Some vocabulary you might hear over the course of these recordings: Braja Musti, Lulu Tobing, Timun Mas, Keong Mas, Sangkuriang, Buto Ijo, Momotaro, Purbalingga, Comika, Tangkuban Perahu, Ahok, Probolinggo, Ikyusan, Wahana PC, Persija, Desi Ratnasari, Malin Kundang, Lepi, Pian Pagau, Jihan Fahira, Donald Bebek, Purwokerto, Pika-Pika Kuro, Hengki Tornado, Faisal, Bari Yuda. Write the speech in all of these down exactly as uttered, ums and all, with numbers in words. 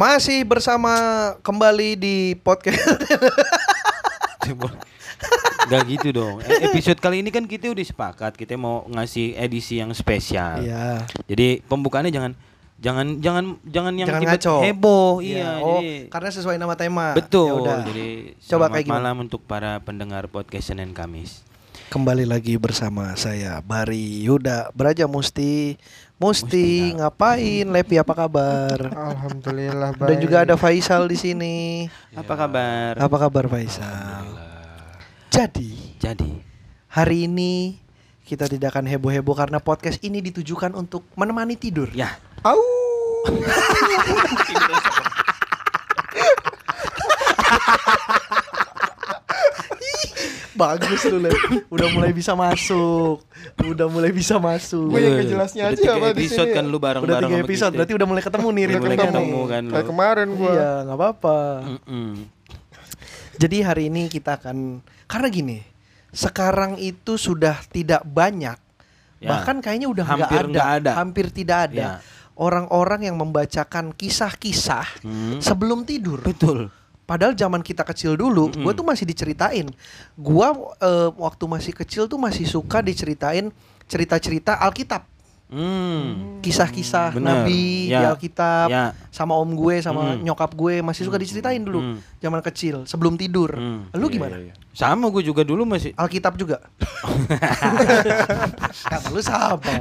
Masih bersama kembali di podcast. Gak gitu dong. Episode kali ini kan kita udah sepakat kita mau ngasih edisi yang spesial. Iya. Jadi pembukaannya jangan jangan jangan jangan yang tiba-tiba heboh. Iya. Oh, jadi, karena sesuai nama tema. Betul. Yaudah. Jadi coba selamat kayak malam gimana? Untuk para pendengar podcast Senin Kamis. Kembali lagi bersama saya Bari Yuda, Braja Musti. Musti, Musti ngapain? Hmm. Lepi apa kabar? Alhamdulillah baik. Dan juga ada Faisal di sini. Ya. Apa kabar? Apa kabar Faisal? Jadi, jadi hari ini kita tidak akan heboh-heboh karena podcast ini ditujukan untuk menemani tidur. Ya. Au. Bagus lu, Le. Udah mulai bisa masuk. Udah mulai bisa masuk. Gue yang kejelasnya aja apa di sini. Udah tiga episode kan lu bareng-bareng sama kita. Udah tiga episode berarti udah mulai ketemu nih. Udah mulai ketemu kan lu. Kayak kemarin gua. Iya, enggak apa-apa. Mm-mm. Jadi hari ini kita akan karena gini, sekarang itu sudah tidak banyak. Ya. Bahkan kayaknya udah hampir enggak ada. ada. Hampir tidak ada. Ya. Orang-orang yang membacakan kisah-kisah hmm. sebelum tidur. Betul. Padahal zaman kita kecil dulu, mm-hmm. gue tuh masih diceritain. Gue uh, waktu masih kecil tuh masih suka diceritain cerita-cerita Alkitab. Mm. Kisah-kisah bener. Nabi ya. Di Alkitab ya. Sama om gue, sama mm. nyokap gue masih suka diceritain dulu. Mm. Zaman kecil, sebelum tidur. Mm. Lu gimana? Ya, ya, ya. Sama gue juga dulu masih. Alkitab juga? Kata lu sama.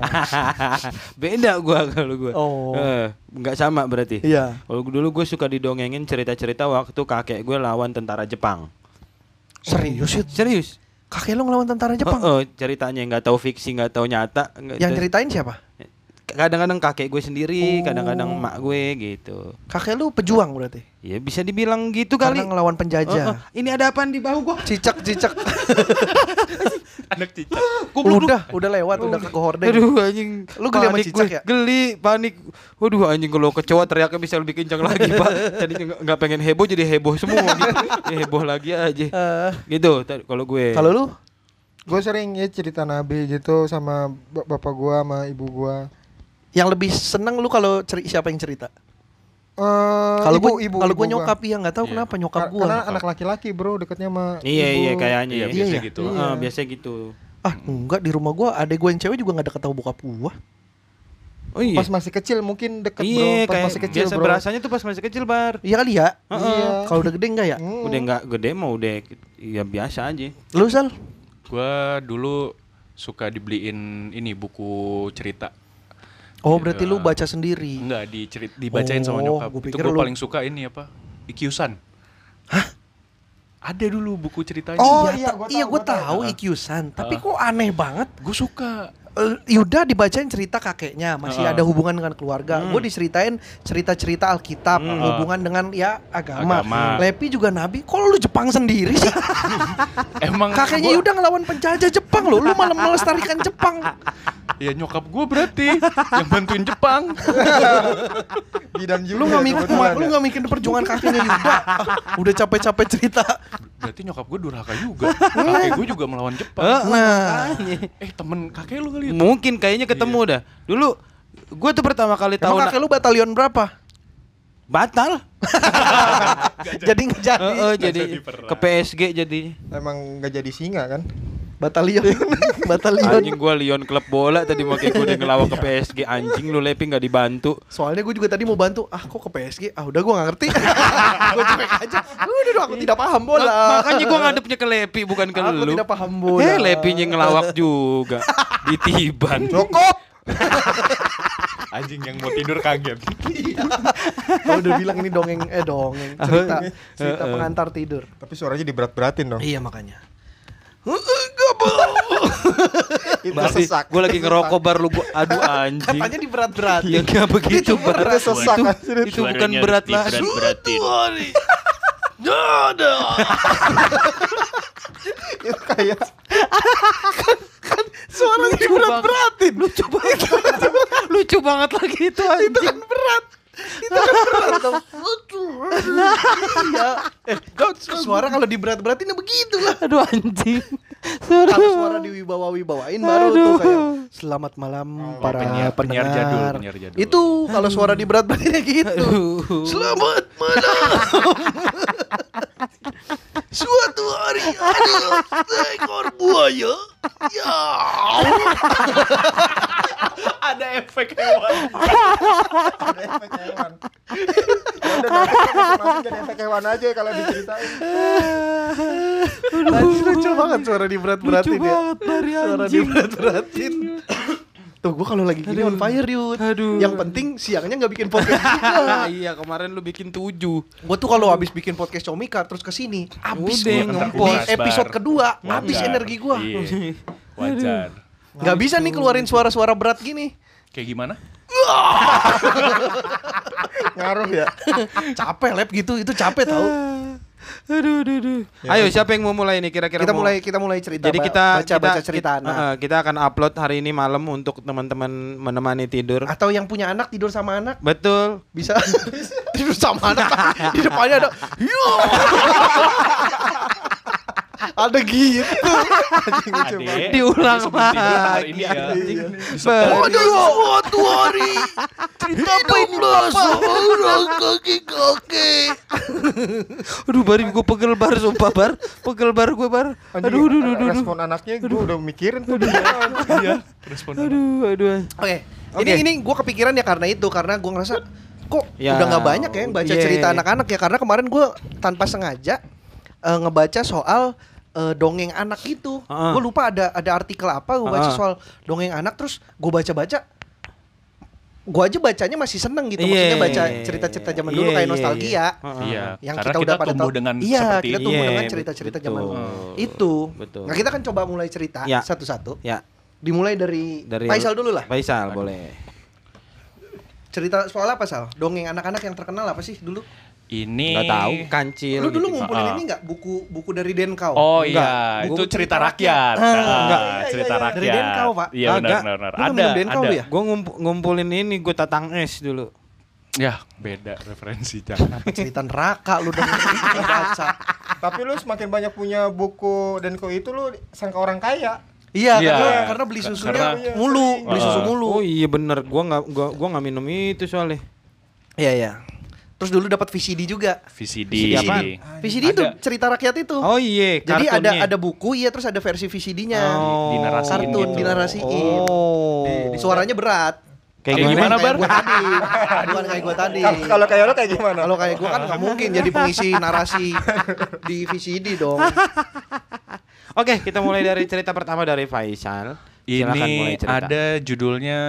Beda gue kalau gue. Oh. Uh. Nggak sama berarti. Iya. Kalau dulu gue suka didongengin cerita-cerita waktu kakek gue lawan tentara Jepang. Serius? Oh, serius. Kakek lu ngelawan tentara Jepang? Oh, oh ceritanya nggak tahu fiksi, nggak tahu nyata. Yang ceritain siapa? Kadang-kadang kakek gue sendiri, oh. kadang-kadang mak gue gitu. Kakek lu pejuang berarti? Ya bisa dibilang gitu kali. Karena ngelawan penjajah. Oh, oh. Ini ada apaan di bahu gue? Cicak-cicak. Anak cicak. Udah, udah lewat, udah ke hordeng. Aduh anjing. Lu geli sama cicak ya? Geli, panik. Waduh anjing, kalau kecoa teriaknya bisa lebih kencang lagi, Pak. Jadi enggak pengen heboh jadi heboh semua gitu. Ya, heboh lagi aja. Uh. Gitu kalau gue. Kalau lu? Gue sering ya cerita nabi gitu sama bapak gue sama ibu gue. Yang lebih seneng lu kalau ceri- siapa yang cerita? Uh, kalau ibu, gua, ibu, kalau gue nyokap ya nggak tahu yeah. kenapa nyokap gue. Karena anak laki-laki bro dekatnya sama. Iya ibu. iya kayaknya ya, biasa iya. gitu. Iya. Ah, biasa gitu. Ah enggak di rumah gue adek gue yang cewek juga nggak deket tahu bokap gue. Oh iya. Pas masih kecil mungkin deket iya, bro. Pas masih kecil biasa bro. Berasanya tuh pas masih kecil bar. Iya kali ya. Uh-uh. Iya. Kalau udah gede enggak ya? Mm. Udah nggak gede mau udah ya biasa aja. Lu Sal? Gue dulu suka dibeliin ini buku cerita. Oh gitu. Berarti lu baca sendiri? Enggak, dicerit, dibacain oh, sama nyokap. Itu gue lu... paling suka ini apa? Ikyusan. Hah? Ada dulu buku ceritanya. Oh ya, iya, ta- iya gue tahu Ikyusan. Uh, tapi kok aneh banget. Gue suka. Uh, Yuda dibacain cerita kakeknya, masih uh, ada hubungan dengan keluarga. Hmm. Gue diceritain cerita-cerita Alkitab, hmm. hubungan dengan ya agama. agama. Lepi juga nabi. Kok lu Jepang sendiri sih? Emang kakeknya gua... Yuda ngelawan penjajah Jepang loh. Lu malah melestarikan Jepang. Ya nyokap gue berarti yang bantuin Jepang. Bidang juga. Lu nggak mikir, lu nggak mikir perjuangan kakeknya Yuda. Udah capek-capek cerita. Berarti nyokap gue durhaka juga. Kakek gue juga melawan Jepang. Nah, eh temen kakek lu kali. Mungkin kayaknya ketemu iya. dah. Dulu gue tuh pertama kali tahu. Kakek na- lu batalion berapa? Batal. Gak jadi nggak jadi. Uh, uh, jadi, jadi ke P S G jadi. Emang nggak jadi singa kan? Batalion. Batalion. Anjing gua Lion klub bola tadi makanya gua udah ngelawak ke P S G anjing lu Lepi enggak dibantu. Soalnya gua juga tadi mau bantu. Ah kok ke P S G? Ah udah gua enggak ngerti. Gua cuek aja. Udah dong aku tidak paham bola. Makanya gua ngadepnya ke Lepi bukan ke aku lu. Aku tidak paham bola. Eh Lepinya ngelawak juga. Ditiban. Cukup. Anjing yang mau tidur kaget. Kalau udah bilang ini dongeng eh dongeng cerita cerita pengantar tidur. Tapi suaranya diberat-beratin dong. Iya makanya. Gue lagi ngerokok bar lu gue aduh anjing. Katanya di berat-berat. Ya enggak begitu berat. Itu bukan berat lah. Dada. Itu kayak kan suaranya di berat-beratin. Lucu banget. Lucu banget lagi itu anjing. Itu kan berat. Itu kan berat dong. Suara kalau diberat-beratin begitu lah. Aduh anjing. Harus suara diwibawa-wibawain baru tuh kayak selamat malam oh, para penyiar, pendengar. Penyiar jadul, penyiar jadul. Itu kalau suara di berat badannya gitu. Aduh. Selamat malam. Suatu hari ada seekor buaya. Ya. Ada efek hewan. Ada efek hewan. Udah masuk jadi efek hewan aja kalau diceritain. Lucu banget suara di berat-beratin ya. Suara di berat-beratin. Tuh gue kalau lagi gini aduh, on fire dude. Aduh. Yang penting siangnya gak bikin podcast. Iya kemarin lu bikin tujuh. Gue tuh kalau abis bikin podcast Comika terus kesini abis gue ngempos episode kedua wajar. Abis energi gue iya. Wajar. Gak bisa nih keluarin suara-suara berat gini. Kayak gimana? Ngaruh ya. Capek lab gitu. Itu capek tau. Aduh, aduh, aduh. Ya, ayo siapa yang mau mulai nih kira-kira? Kita mau... mulai, kita mulai cerita. Jadi kita baca kita, baca cerita kita, anak. Uh, kita akan upload hari ini malam untuk teman-teman menemani tidur. Atau yang punya anak tidur sama anak. Betul. Bisa tidur sama anak. Di depannya ada. Ada gitu. Diulang lagi. Pada suatu hari tiga belas orang kakek-kakek. Aduh Bar, gue pegel Bar, sumpah Bar. Pegel Bar gue Bar. Aduh, aduh, aduh, aduh. Respon anaknya gue udah mikirin tuh. Iya, respon. Aduh, aduh. Oke, ini ini gue kepikiran ya karena itu. Karena gue ngerasa kok udah gak banyak ya yang baca cerita anak-anak ya. Karena kemarin gue tanpa sengaja uh, ngebaca soal uh, dongeng anak itu. Uh-huh. Gue lupa ada ada artikel apa gue baca uh-huh. soal dongeng anak. Terus gue baca-baca, gue aja bacanya masih seneng gitu. Yeah. Maksudnya baca cerita-cerita zaman yeah. dulu kayak nostalgia. Yeah. Uh-huh. Yeah. Yang karena kita, kita udah pada tahu. Iya, kita tumbuh yeah, dengan cerita-cerita betul. Zaman oh, itu. Betul. Nah kita kan coba mulai cerita ya. Satu-satu. Ya. Dimulai dari, dari Faisal dulu lah. Faisal boleh. Cerita soal apa Sal? Dongeng anak-anak yang terkenal apa sih dulu? Ini nggak tahu kancil. Lu dulu gitu. Ngumpulin uh. ini nggak buku buku dari Denkau? Oh iya, buku itu cerita rakyat. rakyat. Ah, ah, enggak, iya, cerita iya, iya. rakyat. Dari Denkau pak? Iya benar benar. Ada Denkau ada. Ya? Gue ngumpulin ini gue tatang es dulu. Ya beda referensi jangan. Cerita neraka lu udah baca. Tapi lu semakin banyak punya buku Denkau itu lu sangka orang kaya. Iya, iya. Karena, karena beli susunya karena, mulu, iya. beli susu mulu. Oh iya benar. Gue nggak gue gue nggak minum itu soalnya. Iya iya. Terus dulu dapat V C D juga. V C D. V C D apaan? V C D itu cerita rakyat itu. Oh iya. Jadi ada ada buku, iya terus ada versi V C D-nya. Oh, dinarasiin kartun gitu. Dinarasiin. Oh. Di, di, suaranya berat. Kayak Kaya gimana Bar? Bukan kayak gue tadi. Kalau kayak lo kayak gimana? Kalau kayak gue kan nggak mungkin jadi pengisi narasi di V C D dong. Oke, kita mulai dari cerita pertama dari Faisal. Silakan mulai cerita. Ini ada judulnya.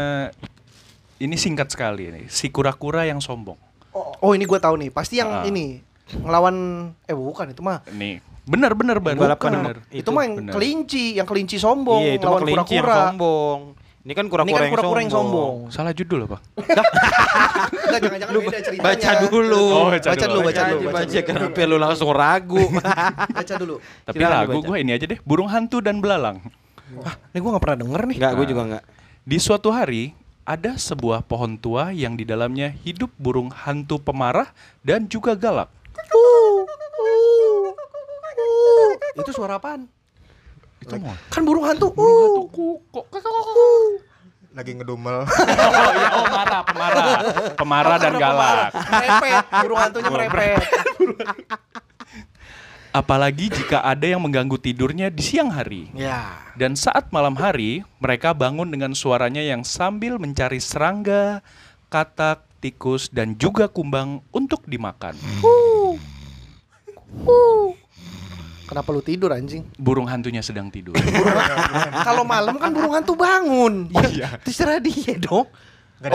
Ini singkat sekali ini. Si kura-kura yang sombong. Oh, oh ini gue tahu nih, pasti yang uh. ini ngelawan, eh bukan itu mah nih, benar-benar benar, itu, itu mah yang bener. Kelinci, yang kelinci sombong, iya, itu mah kelinci kura-kura. Yang sombong, ini kan kura-kura, ini kan kura-kura yang, yang, sombong. yang sombong, salah judul apa? Enggak, jangan-jangan lu beda ceritanya. Baca dulu, oh, baca, baca dulu, baca dulu, baca, baca kenapa lu langsung ragu? Baca dulu. Tapi lagu gue ini aja deh, burung hantu dan belalang. Wah, ini gue nggak pernah denger nih. Nggak, gue juga nggak. Di suatu hari. Ada sebuah pohon tua yang di dalamnya hidup burung hantu pemarah dan juga galak. Uh, uh, uh. Itu suara apaan? Itu mau. Kan burung hantu. Burung uh. hantu kok uh. lagi ngedumel. Oh, ya, oh marah, pemarah, pemarah oh, dan galak. Merepet, burung hantunya merepet. Apalagi jika ada yang mengganggu tidurnya di siang hari. Ya. Dan saat malam hari, mereka bangun dengan suaranya yang sambil mencari serangga, katak, tikus, dan juga kumbang untuk dimakan. Uh. Uh. Kenapa lu tidur anjing? Burung hantunya sedang tidur. Kalau malam kan burung hantu bangun. Iya. Terserah dia dong.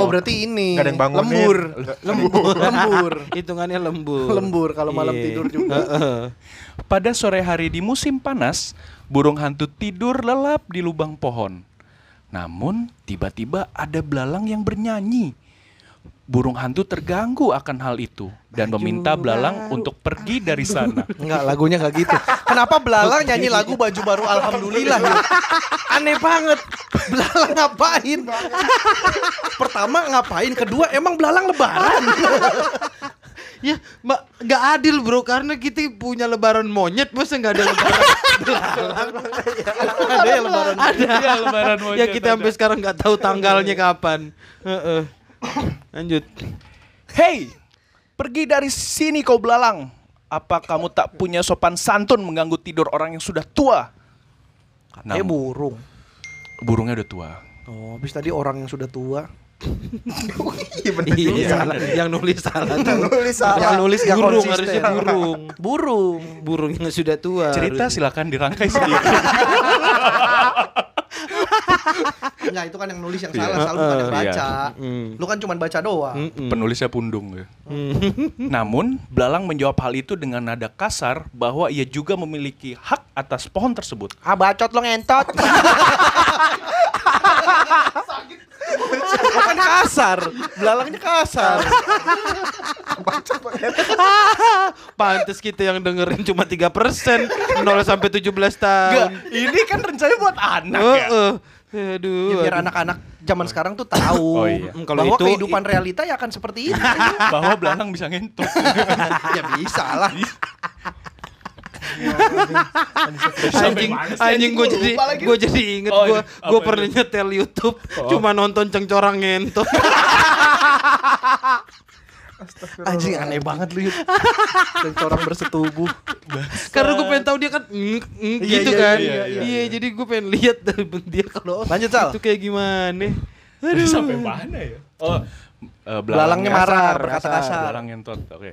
Oh berarti ini lembur. lembur, lembur, hitungannya lembur, lembur kalau malam yeah. tidur juga. Pada sore hari di musim panas, burung hantu tidur lelap di lubang pohon. Namun tiba-tiba ada belalang yang bernyanyi. Burung hantu terganggu akan hal itu dan baju meminta belalang baru. Untuk pergi dari sana. Enggak, lagunya nggak gitu. Kenapa belalang nyanyi lagu baju baru alhamdulillah? Ya? Aneh banget. Belalang ngapain? Pertama ngapain? Kedua emang belalang lebaran. Ya, nggak adil bro, karena kita punya lebaran monyet, masa nggak ada lebaran belalang? Ada ya lebaran, ada. Ya, lebaran monyet. Ya kita sampai sekarang nggak tahu tanggalnya kapan. Uh-uh. Lanjut. Hey, pergi dari sini kau belalang. Apa kamu tak punya sopan santun mengganggu tidur orang yang sudah tua? Katanya burung. Burungnya udah tua. Oh, habis tadi orang yang sudah tua. Iya benar juga. Yang nulis salah. Yang nulis salah. Yang nulis burung, harusnya burung. Burung, burung yang sudah tua. Cerita silakan dirangkai sendiri. Enggak, itu kan yang nulis yang salah, selalu bukan yang baca. Lu kan cuma baca doang. Penulisnya pundung ya. Namun, belalang menjawab hal itu dengan nada kasar bahwa ia juga memiliki hak atas pohon tersebut. Ah, bacot lo ngentot. Sakit. Bukan kasar, belalangnya kasar. Pantes kita yang dengerin cuma tiga persen, nol sampai tujuh belas tahun. Ini kan rencananya buat anak ya. Aduh, ya, biar anak-anak zaman sekarang tuh tahu oh, iya. bahwa itu, kehidupan itu, realita ya akan seperti itu. Bahwa belalang bisa ngentuk. Ya bisa lah. Anjing, anjing gue jadi gue jadi inget gue gue pernah nyetel YouTube cuma nonton cengcorang ngentot. Anjing aneh banget lu Yud. Cengcorang bersetubuh. Karena gue pengen tahu dia kan gitu kan. Iya, jadi gue pengen lihat dia kalau itu kayak gimana. Aduh, sampai mana ya? Oh, belalangnya marah, berkata kasar. Belalang ngentot. Oke.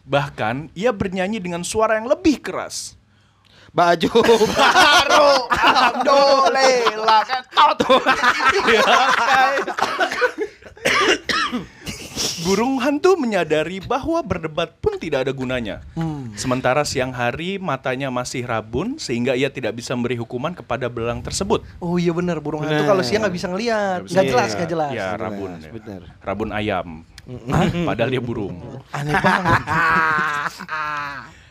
Bahkan ia bernyanyi dengan suara yang lebih keras. Baju baru, alhamdulillah. Burung hantu menyadari bahwa berdebat pun tidak ada gunanya. Hmm. Sementara siang hari matanya masih rabun sehingga ia tidak bisa memberi hukuman kepada belalang tersebut. Oh iya benar, burung bener. Hantu kalau siang nggak bisa ngelihat, nggak jelas nggak jelas. Ya rabun, ya. Rabun ayam. Padahal dia burung. Aneh banget.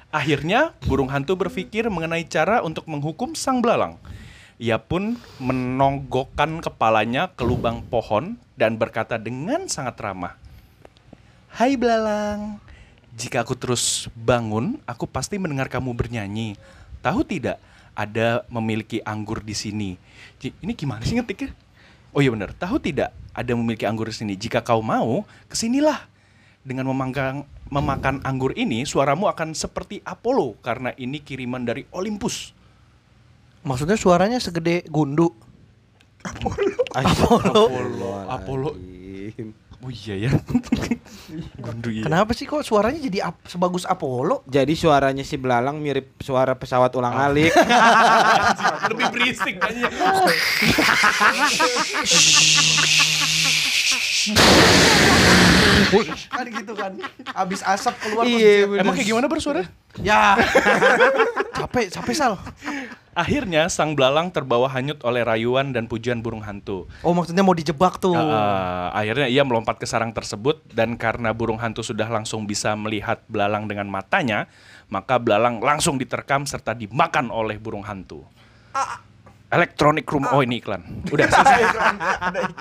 Akhirnya burung hantu berpikir mengenai cara untuk menghukum sang belalang. Ia pun menonggokkan kepalanya ke lubang pohon dan berkata dengan sangat ramah, "Hai belalang, jika aku terus bangun, aku pasti mendengar kamu bernyanyi. Tahu tidak, ada memiliki anggur di sini." Ini gimana sih ngetiknya? Oh iya benar, tahu tidak ada memiliki anggur di sini. Jika kau mau, kesinilah. Dengan memanggang, memakan anggur ini, suaramu akan seperti Apollo karena ini kiriman dari Olympus. Maksudnya suaranya segede gundu. Apollo. Apollo. Apollo. Apollo. Oh iya ya. Gundu iya. Kenapa sih kok suaranya jadi ap- sebagus Apollo? Jadi suaranya si belalang mirip suara pesawat ulang-alik. Lebih berisik aja. Kan gitu kan. Abis asap keluar. Iya, emang kayak gimana bersuara? Ya. Capek, capek Sal. Akhirnya sang belalang terbawa hanyut oleh rayuan dan pujian burung hantu. Oh maksudnya mau dijebak tuh. uh, Akhirnya ia melompat ke sarang tersebut. Dan karena burung hantu sudah langsung bisa melihat belalang dengan matanya, maka belalang langsung diterkam serta dimakan oleh burung hantu. ah. Electronic Room, ah. oh ini iklan. Udah selesai.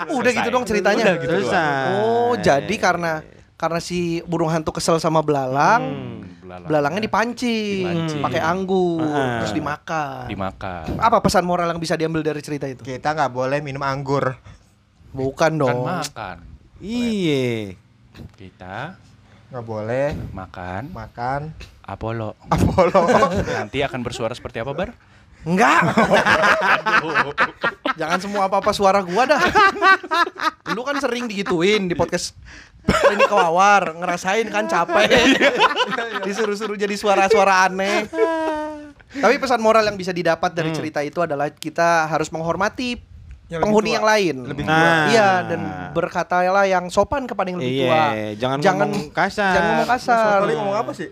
Udah gitu dong ceritanya. Udah gitu doang. Oh jadi karena Karena si burung hantu kesel sama belalang, hmm. Belalang, belalangnya dipancing, dipancing. pakai anggur, ah. terus dimakan. Dimakan. Apa pesan moral yang bisa diambil dari cerita itu? Kita nggak boleh minum anggur. Bukan dong. Kan makan. Iya. Kita nggak boleh makan. Makan. Apollo. Apollo. Nanti akan bersuara seperti apa, Bar? Enggak. Jangan semua apa-apa suara gua dah. Lu kan sering digituin di podcast. Ini kewawar, ngerasain kan capek. Disuruh-suruh jadi suara-suara aneh. Tapi pesan moral yang bisa didapat dari cerita itu adalah kita harus menghormati yang penghuni yang lain. Lebih nah. Iya, dan berkatalah yang sopan kepada yang lebih tua. Iya, jangan, jangan ngomong kasar. Jangan ngomong kasar. Lu ngomong apa sih?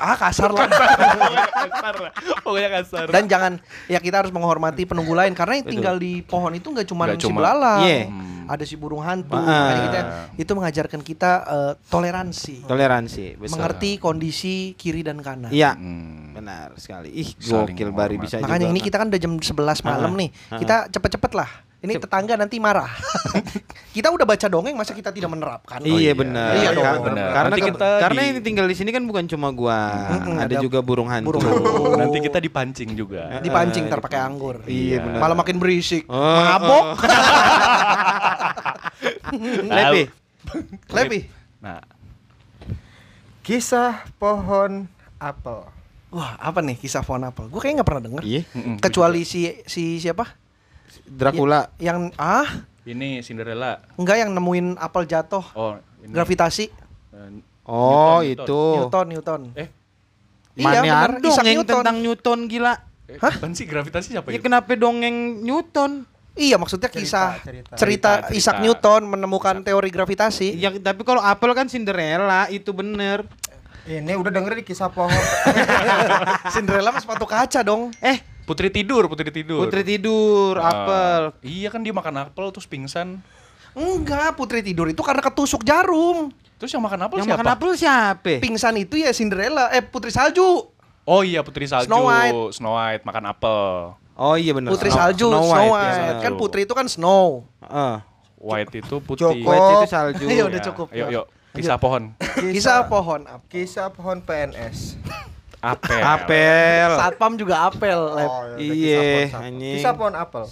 Ah kasar lah. Kasar lah. Pokoknya kasar. Dan jangan, ya kita harus menghormati penunggu lain karena yang tinggal di pohon itu nggak cuma si belalang, yeah. ada si burung hantu. Kita, itu mengajarkan kita uh, toleransi. Toleransi. Besar. Mengerti kondisi kiri dan kanan. Iya. Hmm. Benar sekali. Ih, gokil Bari bisa. Makanya juga. Ini kita kan udah jam sebelas malam uh-huh. nih. Kita cepet-cepet lah. Ini tetangga nanti marah. kita udah baca dongeng, masa kita tidak menerapkan? Oh, iya benar. Iya, iya, karena nanti kita karena di... ini tinggal di sini kan bukan cuma gua, mm-hmm, ada, ada juga burung hantu. Burung hantu. Nanti kita dipancing juga. Dipancing ntar pakai anggur. Iya benar. Malah makin berisik. Oh, mabok. Oh. Lepi. Lepi. Nah. Kisah pohon apel. Wah, apa nih kisah pohon apel? Gua kayaknya enggak pernah denger. Iya. Kecuali si si siapa? Dracula ya, yang ah ini Cinderella enggak yang nemuin apel jatuh. Oh, ini. Gravitasi. Oh, Newton, itu Newton Newton. Eh. Iya, benar. Dongeng Newton. Tentang Newton gila. Eh, hah? Kan sih gravitasi siapa ya? Ya kenapa dongeng Newton? Iya, maksudnya kisah cerita, cerita, cerita, cerita Isaac cerita. Newton menemukan cerita. Teori gravitasi. Ya, tapi kalau apel kan Cinderella itu bener. Ini udah dengerin kisah pohon. Cinderella mas sepatu kaca dong. Eh, Putri tidur, putri tidur. Putri tidur, uh, apel. Iya kan dia makan apel terus pingsan. Enggak, putri tidur itu karena ketusuk jarum. Terus yang makan apel yang siapa? Yang makan apel siapa? Pingsan itu ya Cinderella, eh Putri Salju. Oh iya Putri Salju, Snow White, Snow White makan apel. Oh iya benar. Putri Snow, Salju, Snow White, Snow White. White. Kan putri itu kan Snow. Uh, White itu putih. White itu salju. Ayo udah cukup. Ayo, yuk, kisah pohon. Kisah, kisah pohon apa? Kisah pohon P N S. Apel. Apel. Satpam juga apel. Oh, iya. Kisah pohon apel.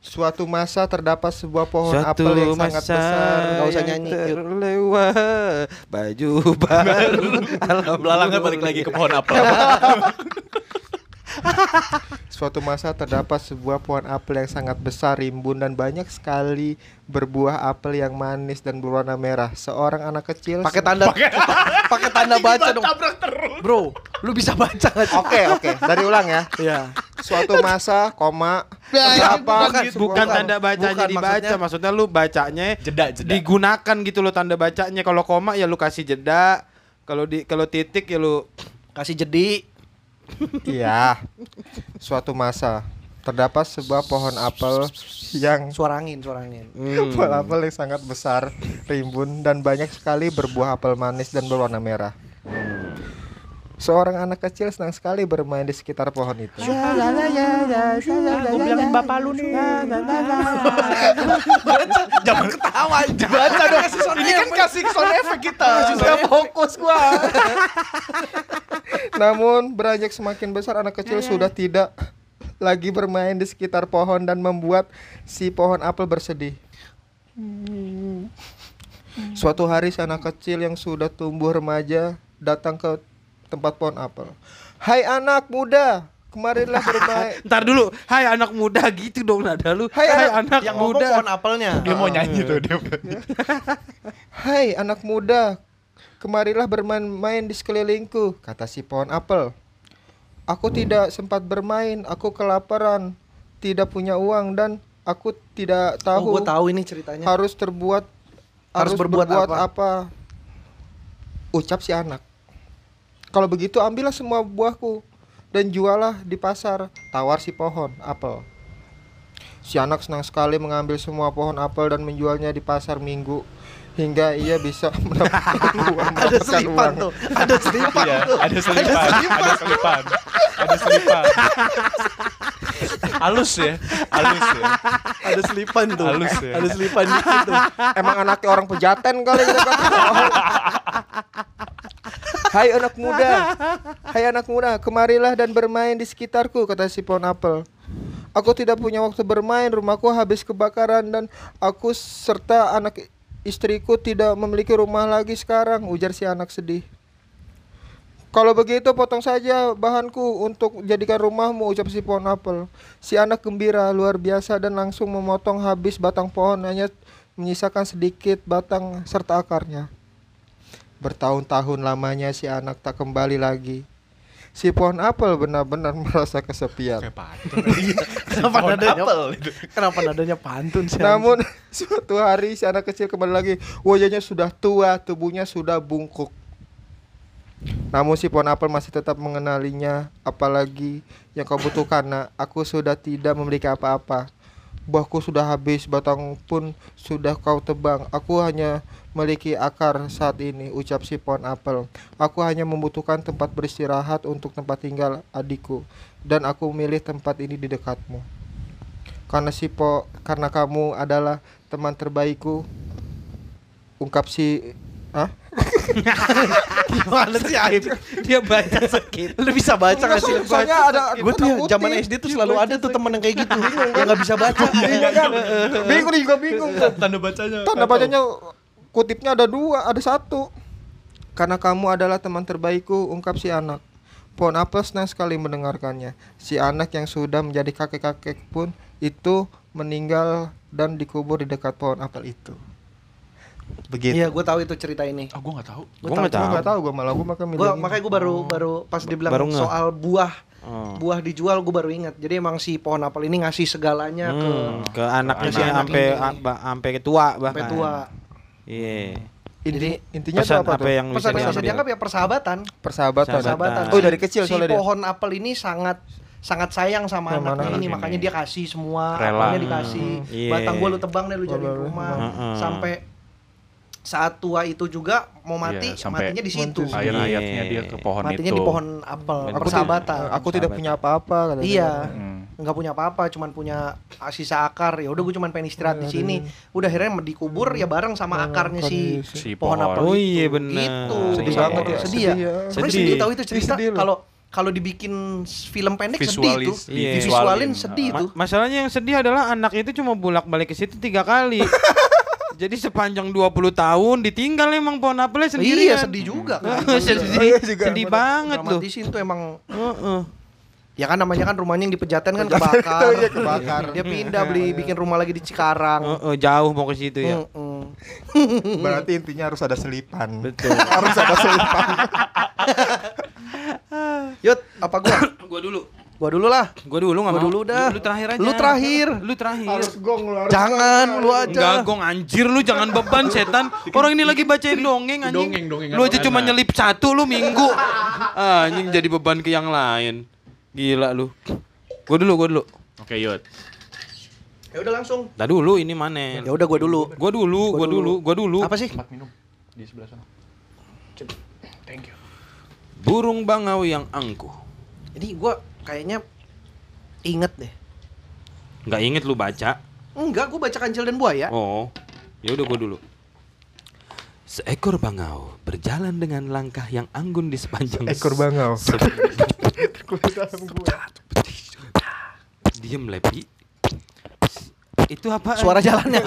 Suatu masa terdapat sebuah pohon suatu apel yang sangat besar. Gak usah nyanyi. Terlewat baju baru. Belalangnya balik lagi ke pohon apel. Suatu masa terdapat sebuah pohon apel yang sangat besar, rimbun dan banyak sekali berbuah apel yang manis dan berwarna merah. Seorang anak kecil pakai tanda pakai tanda baca dong. Bro, lu bisa baca gak? Oke, oke. Dari ulang ya. Iya. Suatu masa, koma terdapat bukan, sebuah, bukan tanda bacanya bukan, dibaca, maksudnya, maksudnya lu bacanya jeda, jeda. Digunakan gitu lo tanda bacanya. Kalau koma ya lu kasih jeda. Kalau di kalau titik ya lu kasih jedi. Iya. Suatu masa terdapat sebuah pohon apel yang suara angin, suara angin. Hmm. Pohon apel yang sangat besar, rimbun dan banyak sekali berbuah apel manis dan berwarna merah. Seorang anak kecil senang sekali bermain di sekitar pohon itu. Gue bilangin bapak lu nih. Jangan ketawa aja. Baca dong. Ini kan kasih sound effect kita. Gak fokus gua. Namun beranjak semakin besar, anak kecil sudah tidak lagi bermain di sekitar pohon dan membuat si pohon apel bersedih. Hmm. Suatu hari si anak kecil yang sudah tumbuh remaja datang ke tempat pohon apel. Hai anak muda, kemarinlah bermain. Ntar dulu, hai anak muda gitu dong nada lu. Hai, hai anak, anak yang muda. Yang pohon apelnya. Dia mau nyanyi tuh dia. Hai anak muda, kemarilah bermain-main di sekelilingku, kata si pohon apel. Aku tidak sempat bermain, aku kelaparan, tidak punya uang dan aku tidak tahu. Oh, gua tahu ini ceritanya. Harus terbuat harus, harus berbuat, berbuat apa? apa? Ucap si anak. Kalau begitu ambillah semua buahku dan jualah di pasar, tawar si pohon apel. Si anak senang sekali mengambil semua pohon apel dan menjualnya di pasar minggu. Hingga ia bisa mendapatkan uang. Ada selipan tuh. Ada selipan tuh. Ada selipan. Ada selipan. Ada selipan. Halus ya. Halus ya. Ada selipan tuh. Halus ya. Ada selipan gitu. Emang anaknya orang pejaten kali gitu kan. Hai anak muda. Hai anak muda, kemarilah dan bermain di sekitarku, kata si pohon apel. Aku tidak punya waktu bermain, rumahku habis kebakaran dan aku serta anak istriku tidak memiliki rumah lagi sekarang, ujar si anak sedih. Kalau begitu potong saja bahanku untuk jadikan rumahmu, ucap si pohon apel. Si anak gembira luar biasa dan langsung memotong habis batang pohon, hanya menyisakan sedikit batang serta akarnya. Bertahun-tahun lamanya si anak tak kembali lagi. Si pohon apel benar-benar merasa kesepian. Kayak pantun. Kenapa nadanya apel itu? Kenapa nadanya pantun sih? Namun suatu hari si anak kecil kembali lagi. Wajahnya sudah tua, tubuhnya sudah bungkuk. Namun si pohon apel masih tetap mengenalinya. Apalagi yang kau butuhkan, nak? Aku sudah tidak memiliki apa-apa. Buahku sudah habis, batang pun sudah kau tebang. Aku hanya memiliki akar saat ini, ucap si pohon apel. Aku hanya membutuhkan tempat beristirahat untuk tempat tinggal adikku, dan aku memilih tempat ini di dekatmu. karena Sipo, karena kamu adalah teman terbaikku. Ungkap si Hah? Gimana sih Aib? Dia baca sakit. Lu bisa baca enggak sih? Soalnya ada gue tuh zaman S D tuh selalu ada tuh temen yang kayak gitu yang enggak bisa baca. Bingung juga bingung. Tanda bacanya. Tanda bacanya kutipnya ada dua, ada satu. Karena kamu adalah teman terbaikku, ungkap si anak. Pohon apel senang sekali mendengarkannya. Si anak yang sudah menjadi kakek-kakek pun itu meninggal dan dikubur di dekat pohon apel itu. Begitu. Iya, gue tahu itu cerita ini. Oh, gue nggak tahu. Gue nggak tahu. Gue tahu. Gue malah gue makan milih. Makanya gue baru baru pas dibilang baru soal buah, oh. buah dijual gue baru ingat. Jadi emang si pohon apel ini ngasih segalanya hmm, ke ke anaknya si sampai sampai tua bahkan. Sampai tua. Iya. Yeah. Jadi intinya pesan apa, apa tuh? Yang pesan yang bisa dianggap ya persahabatan. Persahabatan. Persahabatan. Oh dari kecil si soalnya. Si pohon dia. Apel ini sangat sangat sayang sama nah, anaknya ini, ini makanya dia kasih semua, apelnya dikasih. Yeah. Batang gua lu tebang deh lu jadi rumah. Uh-uh. Sampai saat tua itu juga mau mati, yeah, matinya di situ. Ayat-ayatnya dia ke pohon matinya itu. Matinya di pohon apel. Aku persahabatan. Aku, aku tidak punya apa-apa kata dia. Iya. Nggak punya apa-apa, cuman punya sisa akar. Ya udah gue cuman pengen istirahat di sini. Udah akhirnya dikubur ya bareng sama akarnya si, si pohon apel. Oh iya benar. Gitu. Sedih banget ya. Sedih ya. Sebenarnya sedih tahu itu cerita kalau kalau dibikin film pendek sedih itu. Yeah. Divisualin sedih itu. Ma- masalahnya yang sedih adalah anak itu cuma bolak-balik ke situ tiga kali. Jadi sepanjang dua puluh tahun ditinggal emang pohon apelnya sendirian. Iya sedih juga kan. sedih, sedih banget loh. Dramatisin tuh emang. Heeh. Ya kan namanya kan rumahnya yang di Pejaten kan kebakar, ya, kebakar. Dia pindah beli bikin rumah lagi di Cikarang. Uh, uh, jauh mau ke situ ya. Uh, uh. Berarti intinya harus ada selipan. Betul. Harus ada selipan. Yut, apa gua? Gua dulu. Gua dulu lah. Gua dulu enggak mau. Gua dulu dah. Lu terakhir aja. Lu terakhir. Lu terakhir. Harus gong lu harus. Jangan lu aja. Enggak gong anjir lu jangan beban setan. Orang ini lagi bacain dongeng anjing. Lu aja cuma nyelip satu lu minggu. Anjing jadi beban ke yang lain. Gila lu. Gue dulu, gue dulu. Oke, Yud. Ya udah langsung. Dah dulu ini mana? Ya udah gue dulu. Gue dulu, gue dulu, gue dulu. Apa sih? Tempat minum di sebelah sana. Thank you. Burung bangau yang angkuh. Ini gue kayaknya inget deh. Enggak inget lu baca? Enggak, gue baca Kancil dan Buaya. Oh. Ya udah gue dulu. Seekor bangau berjalan dengan langkah yang anggun di sepanjang seekor bangau. Se- Diam Lepi. Itu apa? Suara jalannya.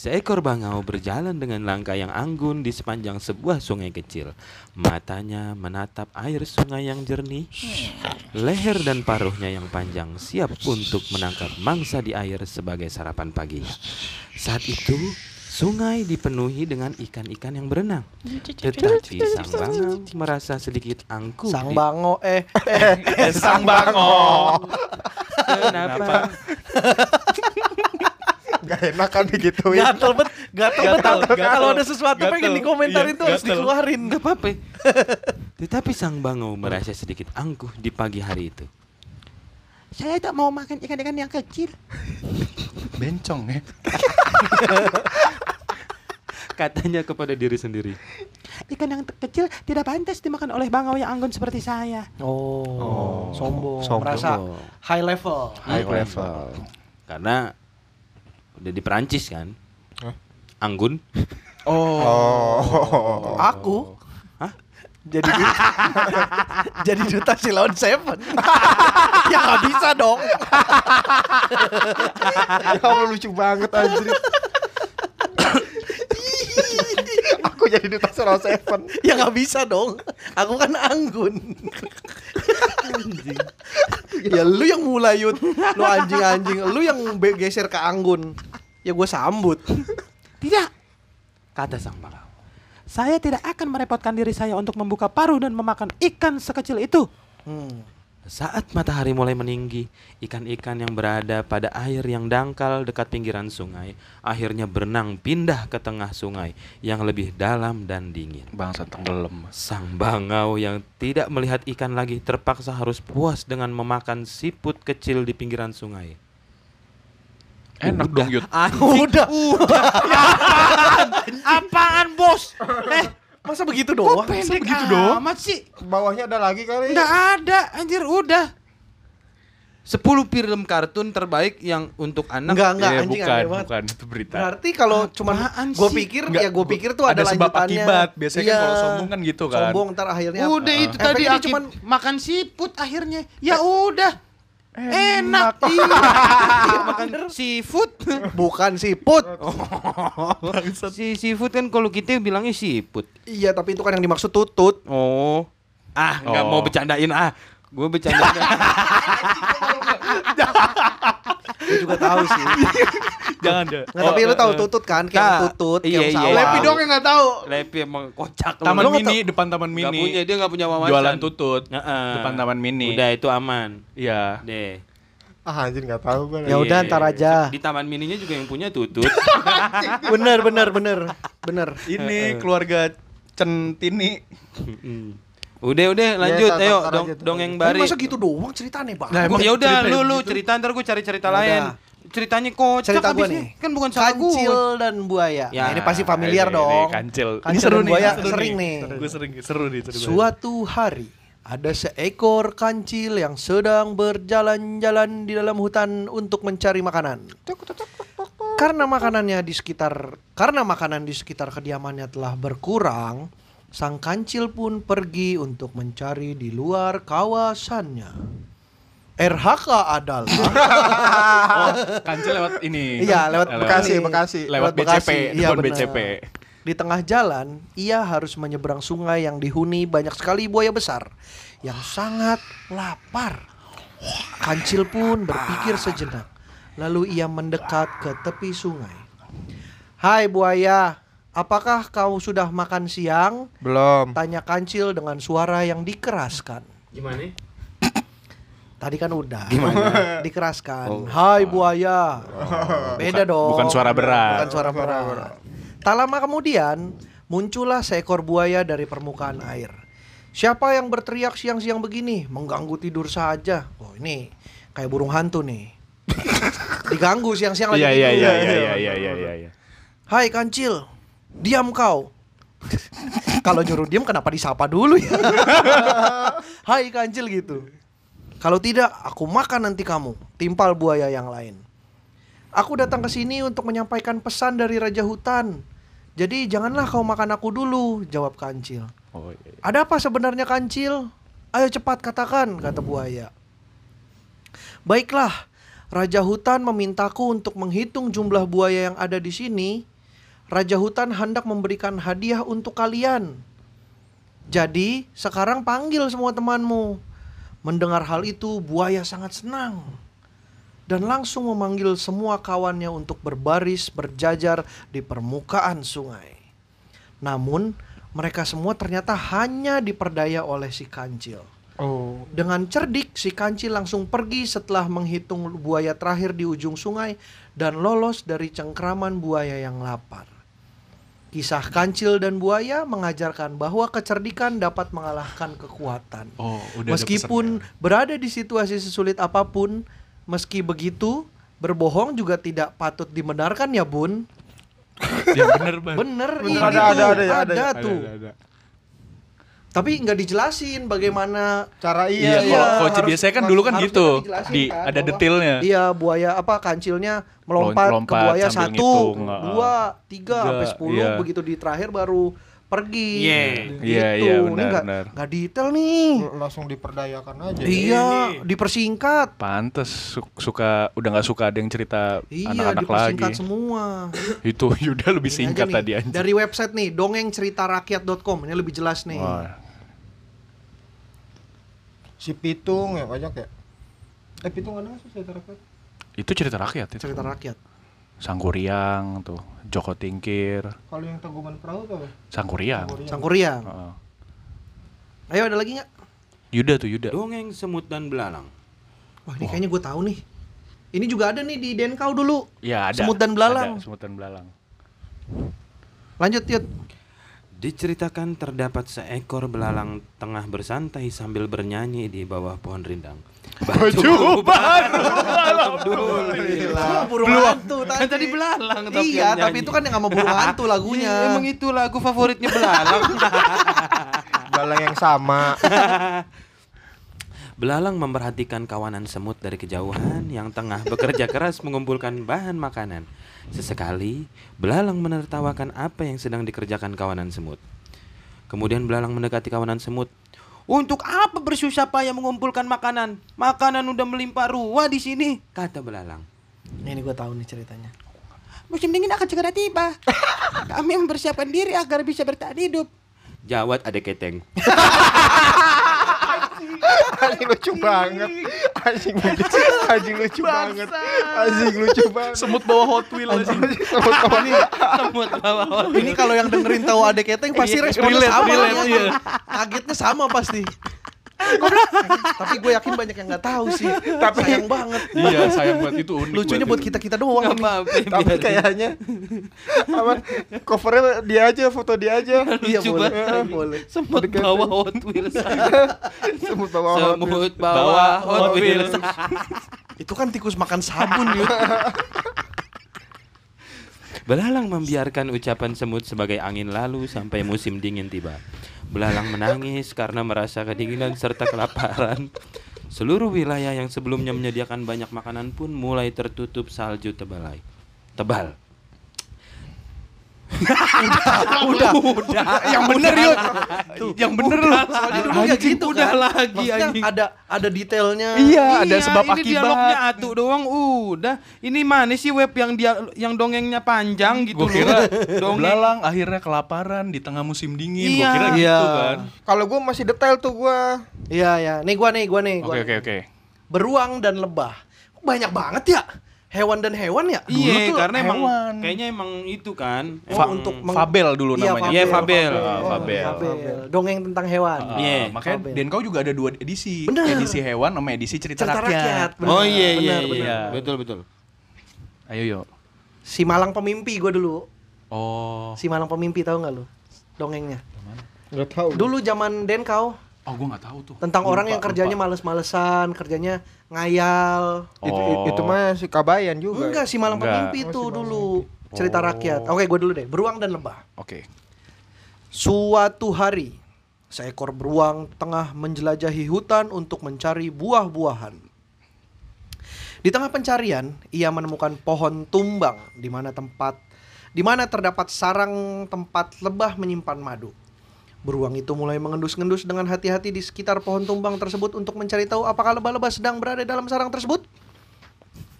Seekor bangau berjalan dengan langkah yang anggun di sepanjang sebuah sungai kecil. Matanya menatap air sungai yang jernih. Leher dan paruhnya yang panjang siap untuk menangkap mangsa di air sebagai sarapan paginya. Saat itu sungai dipenuhi dengan ikan-ikan yang berenang. Tetapi sang bangau merasa sedikit angkuh. Sang bango eh, eh, eh sang bango. Kenapa? Gak enak kan digituin. Gatel bet, gatel bet. Kalau ada sesuatu gatel, pengen dikomentarin iya, itu harus dikeluarin. Gak apa-apa. Tetapi sang bangau merasa sedikit angkuh di pagi hari itu. Saya tak mau makan ikan-ikan yang kecil. Bencong ya. Katanya kepada diri sendiri, ikan yang kecil tidak pantas dimakan oleh bangau yang anggun seperti saya. Oh, oh. Sombong. Sombong. Merasa high level. High level. Karena udah di Perancis kan. Huh? Anggun. Oh. Oh. Aku. Hah? Jadi jadi duta Silon Seven. Ya nggak bisa dong. Ya lucu banget anjir. Aku jadi duta Silon Seven. Ya nggak bisa dong. Aku kan anggun. Ya lu yang mulai Yud. Lu anjing-anjing. Lu yang geser ke anggun. Ya gue sambut. Tidak. Kata sang bangau. Saya tidak akan merepotkan diri saya untuk membuka paruh dan memakan ikan sekecil itu. Hmm. Saat matahari mulai meninggi, ikan-ikan yang berada pada air yang dangkal dekat pinggiran sungai akhirnya berenang pindah ke tengah sungai yang lebih dalam dan dingin. Bangsa tenggelam. Sang bangau yang tidak melihat ikan lagi terpaksa harus puas dengan memakan siput kecil di pinggiran sungai. Enak udah. Dong Yud. Udah. Udah. Ya, apaan? Apaan bos? Eh, masa begitu doang? Kok pendek begitu doang? Amat sih. Bawahnya ada lagi kali. Enggak ada, anjir udah. sepuluh film kartun terbaik yang untuk anak. Enggak, enggak, ya, anjing, bukan, aneh banget. Bukan, itu berita. Berarti kalau cuma gue pikir, enggak, ya gue pikir tuh ada, ada sebab lanjutannya. Akibat. Biasanya ya, kan kalau sombong kan gitu kan. Sombong ntar akhirnya. Udah apa? Itu tadi akib... cuman makan siput akhirnya. Ya udah. Enak, enak. Iya, iya, makan seafood. Bukan siput. Oh, si seafood kan kalau kita bilangnya siput. Iya, tapi itu kan yang dimaksud tutut. Oh. Ah, enggak oh. mau bercandain ah. Gue bercandain. Gue juga tahu sih. Jangan deh. Nggak, tapi oh, lu tahu tutut kan? Kayak nah, tutut, kayak sawah. Lepi dong yang nggak tahu. Lepi emang kocak. Taman lu mini, depan taman mini. Gak punya, dia nggak punya wawasan. Jualan tutut, uh-uh. depan taman mini. Udah itu aman. Iya. Deh. Ah anjir nggak tahu gue. Ya udah ntar aja. Di taman mininya juga yang punya tutut. Bener, bener, bener, bener. Ini keluarga Centini. Udah udah lanjut, ya, ayo dong dongeng Bari. Masa gitu doang cerita aneh banget. Nah, ya udah lu lu gitu. Cerita ntar gue cari cerita nah, lain. Udah. Ceritanya kocak cerita abis nih. Kan bukan soal gue. Kancil dan buaya. Ya, nah, ini pasti familiar ini, dong. Ini kancil. Kancil ini seru dan nih, buaya seru sering nih. nih. Gue sering seru nih. Suatu hari ada seekor kancil yang sedang berjalan-jalan di dalam hutan untuk mencari makanan. Karena makanannya di sekitar karena makanan di sekitar kediamannya telah berkurang. Sang kancil pun pergi untuk mencari di luar kawasannya. R H K adalah oh, kancil lewat ini. Iya, lewat Bekasi, Bekasi. Lewat, lewat B C P, iya, depan B C P. Di tengah jalan, ia harus menyeberang sungai yang dihuni banyak sekali buaya besar yang sangat lapar. Kancil pun berpikir sejenak, lalu ia mendekat ke tepi sungai. "Hai buaya, apakah kau sudah makan siang?" "Belum," tanya kancil dengan suara yang dikeraskan. Gimana? Tadi kan udah. Gimana? Dikeraskan. Oh. "Hai buaya." Oh. Beda bukan, dong. Bukan suara berat. Bukan suara berat. berat. Tak lama kemudian muncullah seekor buaya dari permukaan air. "Siapa yang berteriak siang-siang begini? Mengganggu tidur saja." Oh, ini kayak burung hantu nih. Diganggu siang-siang lagi. Iya iya iya iya iya iya. "Hai kancil, diam kau." Kalau nyuruh diam kenapa disapa dulu ya? "Hai kancil," gitu. "Kalau tidak aku makan nanti kamu," timpal buaya yang lain. "Aku datang ke sini untuk menyampaikan pesan dari Raja Hutan. Jadi janganlah kau makan aku dulu," jawab kancil. Oh, iya, iya. "Ada apa sebenarnya kancil? Ayo cepat katakan," kata buaya. "Baiklah, Raja Hutan memintaku untuk menghitung jumlah buaya yang ada di sini. Raja Hutan hendak memberikan hadiah untuk kalian. Jadi sekarang panggil semua temanmu." Mendengar hal itu buaya sangat senang dan langsung memanggil semua kawannya untuk berbaris berjajar di permukaan sungai. Namun mereka semua ternyata hanya diperdaya oleh si kancil. Oh. Dengan cerdik si kancil langsung pergi setelah menghitung buaya terakhir di ujung sungai dan lolos dari cengkraman buaya yang lapar. Kisah kancil dan buaya mengajarkan bahwa kecerdikan dapat mengalahkan kekuatan. Oh, meskipun berada di situasi sesulit apapun, meski begitu, berbohong juga tidak patut dibenarkan ya bun. Ya bener banget. Bener, bener ada, ada, ada, ada, ada, ada tuh. Ada, ada, ada. Tapi nggak dijelasin bagaimana cara iya. Iya, kalau iya, biasanya kan dulu kan gitu, di, kan, ada detailnya. Iya, buaya apa kancilnya melompat, melompat ke buaya satu, ngitung, dua, tiga, enggak, sampai sepuluh, iya. Begitu di terakhir baru pergi. Iya, yeah. Gitu. Yeah, yeah, benar, ini nggak nggak detail nih. Langsung diperdayakan aja. Iya, ini. Dipersingkat. Pantes suka udah nggak suka ada yang cerita iya, anak-anak lagi. Iya, dipersingkat semua. Itu Yuda lebih ini singkat tadi aja. Dari website nih, dongeng cerita rakyat dot com ini lebih jelas nih. Wah. Si Pitung ya banyak ya. Eh Pitung ada sih cerita rakyat. Itu cerita rakyat itu. Cerita rakyat. Sangkuriang tuh, Joko Tingkir. Kalau yang Tangkuban Perahu tuh. Sangkuriang. Sangkuriang. Uh. Ayo ada lagi nggak? Yuda tuh Yuda. Dongeng Semut dan Belalang. Wah ini oh. Kayaknya gue tahu nih. Ini juga ada nih di Denkau dulu. Ya ada. Semut dan Belalang. Ada, Semut dan Belalang. Lanjut Yud. Diceritakan terdapat seekor belalang tengah bersantai sambil bernyanyi di bawah pohon rindang. Baju baru. Alhamdulillah. Burung hantu tadi. Kan tadi belalang tapi iya, nyanyi. Tapi itu kan yang sama burung hantu lagunya. Emang itu lagu favoritnya belalang. Belalang yang sama. Belalang memperhatikan kawanan semut dari kejauhan yang tengah bekerja keras mengumpulkan bahan makanan. Sesekali, belalang menertawakan apa yang sedang dikerjakan kawanan semut. Kemudian belalang mendekati kawanan semut. "Untuk apa bersusah payah mengumpulkan makanan? Makanan udah melimpah ruah di sini," kata belalang. Ini gue tahu nih ceritanya. "Musim dingin akan segera tiba. Kami mempersiapkan diri agar bisa bertahan hidup," jawab adek keteng. Anjing lucu banget. Anjing lucu, anjing lucu banget. Anjing lucu banget. Semut bawa Hot Wheels anjing. Semut bawa ini. Semut bawa Hot Wheels. Ini kalau yang dengerin tahu adek keteng pasti responnya sama. Iya. Kagetnya sama pasti. Tapi gue yakin banyak yang nggak tahu sih. Tapi sayang banget. Iya, sayang buat itu unik. Lucunya buat kita kita doang. Tapi kayaknya apa? Covernya dia aja, foto dia aja. Iya boleh. Semut bawa Hot Wheels. Semut bawa Hot Wheels. Semut bawa Hot Wheels. Itu kan tikus makan sabun ya. Belalang membiarkan ucapan semut sebagai angin lalu sampai musim dingin tiba. Belalang menangis karena merasa kedinginan serta kelaparan. Seluruh wilayah yang sebelumnya menyediakan banyak makanan pun mulai tertutup salju tebalai. Tebal. udah, udah, udah. Yang bener yuk. Yang bener loh. Soalnya dulunya gitu udah kan? Lagi anjing. Ada ada detailnya. Iya, iya ada sebab ini akibat. Ini dialognya atuh doang udah. Ini mana sih web yang dia yang dongengnya panjang gitu. Gua kira belalang akhirnya kelaparan di tengah musim dingin. Iya. Gua kira iya. Gitu kan. Kalau gua masih detail tuh gua. Iya ya. Nih gua nih, gua nih. Oke okay, oke okay, oke. Okay. Beruang dan lebah. Banyak banget ya. Hewan dan hewan ya? Iya, karena hewan. Emang kayaknya emang itu kan emang, oh, untuk fabel dulu iya, namanya. Iya, fabel. Fabel. Oh, fabel. Fabel. Fabel. Dongeng tentang hewan. Iya, uh, yeah. Makanya fabel. Dan kau juga ada dua edisi. Bener. Edisi hewan sama edisi cerita, cerita rakyat. rakyat. Oh iya iya iya. Betul betul. Ayo yo. Si Malang Pemimpi gue dulu. Oh. Si Malang Pemimpi tahu enggak lu? Dongengnya. Enggak tahu. Dulu zaman Den kau. Oh, gue nggak tahu tuh. Tentang lupa, orang yang kerjanya lupa. Males-malesan, kerjanya ngayal. Oh. Itu, itu mah si Kabayan juga. Enggak, si Malang Pemimpi itu oh, si dulu oh. Cerita rakyat. Oke, gue dulu deh. Beruang dan lebah. Oke. Okay. Suatu hari, seekor beruang tengah menjelajahi hutan untuk mencari buah-buahan. Di tengah pencarian, ia menemukan pohon tumbang di mana tempat di mana terdapat sarang tempat lebah menyimpan madu. Beruang itu mulai mengendus-ngendus dengan hati-hati di sekitar pohon tumbang tersebut untuk mencari tahu apakah lebah-lebah sedang berada dalam sarang tersebut.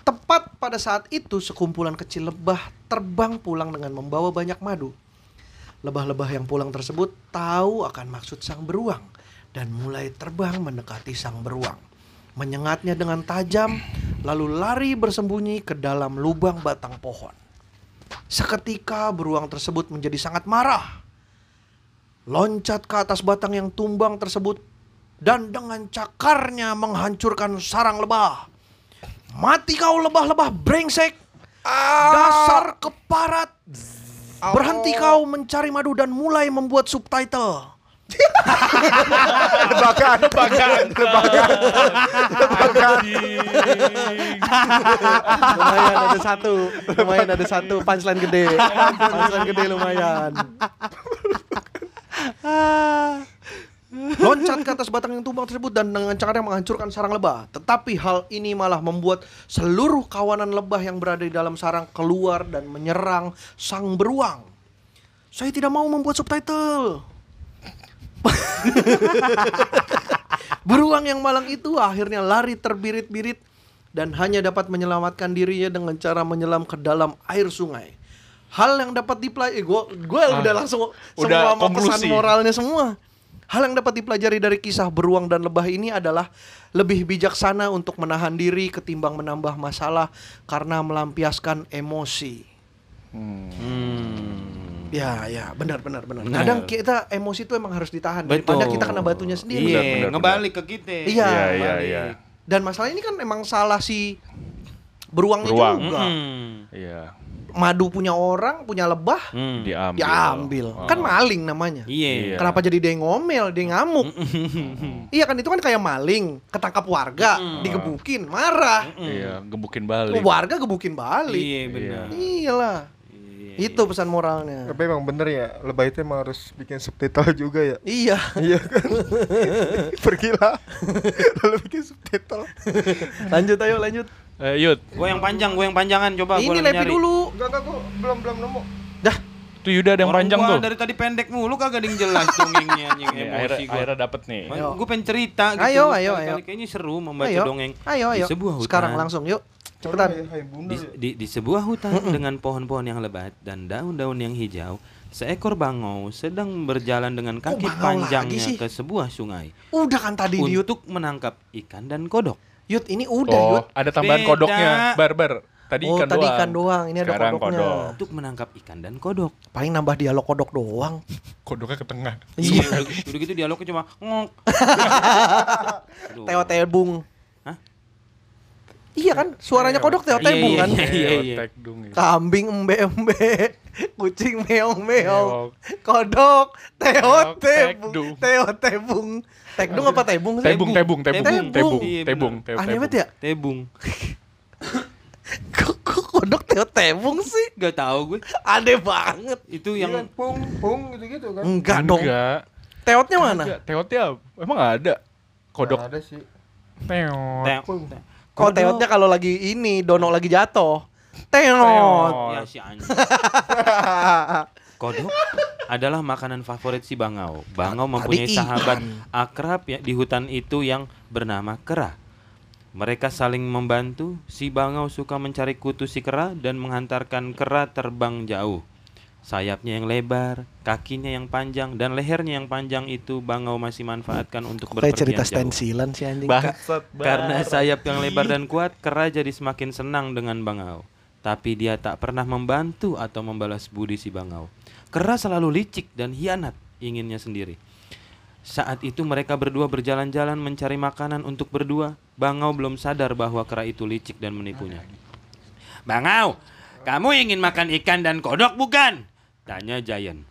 Tepat pada saat itu, sekumpulan kecil lebah terbang pulang dengan membawa banyak madu. Lebah-lebah yang pulang tersebut tahu akan maksud sang beruang dan mulai terbang mendekati sang beruang. Menyengatnya dengan tajam, lalu lari bersembunyi ke dalam lubang batang pohon. Seketika beruang tersebut menjadi sangat marah. Loncat ke atas batang yang tumbang tersebut dan dengan cakarnya menghancurkan sarang lebah. "Mati kau lebah-lebah brengsek, dasar keparat. Berhenti kau mencari madu dan mulai membuat subtitle." Lebakan, lebakan, lebakan, lebakan. Lumayan ada satu, lumayan ada satu punchline gede, punchline gede lumayan. Loncat ke atas batang yang tumbang tersebut dan dengan cakarnya menghancurkan sarang lebah. Tetapi hal ini malah membuat seluruh kawanan lebah yang berada di dalam sarang keluar dan menyerang sang beruang. "Saya tidak mau membuat subtitle." Beruang yang malang itu akhirnya lari terbirit-birit dan hanya dapat menyelamatkan dirinya dengan cara menyelam ke dalam air sungai. Hal yang dapat dipelajari, gue gue ah, udah langsung udah semua pesan moralnya semua. Hal yang dapat dipelajari dari kisah beruang dan lebah ini adalah lebih bijaksana untuk menahan diri ketimbang menambah masalah karena melampiaskan emosi. Hmm. Hmm. Ya ya benar benar benar. Kadang kita emosi itu emang harus ditahan. Betul. Daripada kita kena batunya sendiri. Iya. Benar, benar, ngebalik benar. Ke kita. Iya iya iya. Dan masalah ini kan emang salah si beruangnya beruang. Juga. Iya. Hmm. Madu punya orang, punya lebah, hmm. diambil. diambil. Oh. Kan maling namanya. Iya. Yeah. Kenapa jadi dia ngomel, dia ngamuk? Iya kan itu kan kayak maling, ketangkap warga, mm. digebukin, marah. Iya, gebukin balik. Warga gebukin balik. Iya benar. Iyalah. Iya. Itu pesan moralnya. Tapi emang bener ya, lebay itu emang harus bikin subtitle juga ya. Iya. Iya kan. Pergilah. Lalu bikin subtitle. Lanjut ayo lanjut. Eh Yud, gue yang panjang, gue yang panjangan coba. Ini Lepi dulu. Enggak enggak gue belum belum nemu. Dah. Tuh Yuda ada yang panjang tuh. Dari tadi pendek mulu kagak ding jelas dongengnya anjing. Emosi gue. Akhirnya dapet nih. Gue pengen cerita gitu. Ayo ayo ayo. Kayaknya seru membaca dongeng. Ayo ayo. Sekarang langsung yuk. Cepetan. Di, di, di sebuah hutan mm-mm. dengan pohon-pohon yang lebat dan daun-daun yang hijau, seekor bangau sedang berjalan dengan kaki oh, panjangnya ke sebuah sungai. Udah kan tadi di Yud. Untuk menangkap ikan dan kodok. Yud ini udah oh, Yud. Ada tambahan beda. Kodoknya, barbar. Tadi oh, ikan tadi doang. Ikan doang. Ini ada sekarang kodoknya. Kodok. Untuk menangkap ikan dan kodok. Paling nambah dialog kodok doang. Kodoknya ke tengah. Iya. Udah gitu dialognya cuma ngok. Teo-tebung. Iya kan, suaranya kodok teotebung kan. Kambing embe-embe, kucing meong-meong, kodok teotebung, teotebung. Tekdung apa tebung sih? Tebung, tebung, tebung, tebung, tebung. Aneh banget ya? Tebung. Kok kodok teotebung sih? Gak tahu gue. Aneh banget. Itu yang pung-pung gitu-gitu kan? Enggak dong. Teotnya mana? Teotnya emang ada. Kodok. Ada sih. Teot. Kok teotnya kalau lagi ini, dono lagi jatuh. Teot. Ya si anjing. Kodok adalah makanan favorit si bangau. Bangau mempunyai sahabat akrab ya di hutan itu yang bernama kera. Mereka saling membantu. Si bangau suka mencari kutu si kera dan menghantarkan kera terbang jauh. Sayapnya yang lebar, kakinya yang panjang, dan lehernya yang panjang itu bangau masih manfaatkan untuk berpergian jauh. Kayak cerita stensilan sih anjing. Bangsat. Karena sayap yang lebar dan kuat, kera jadi semakin senang dengan bangau. Tapi dia tak pernah membantu atau membalas budi si bangau. Kera selalu licik dan hianat inginnya sendiri. Saat itu mereka berdua berjalan-jalan mencari makanan untuk berdua. Bangau belum sadar bahwa kera itu licik dan menipunya. Bangau, kamu ingin makan ikan dan kodok bukan? Tanya Giant.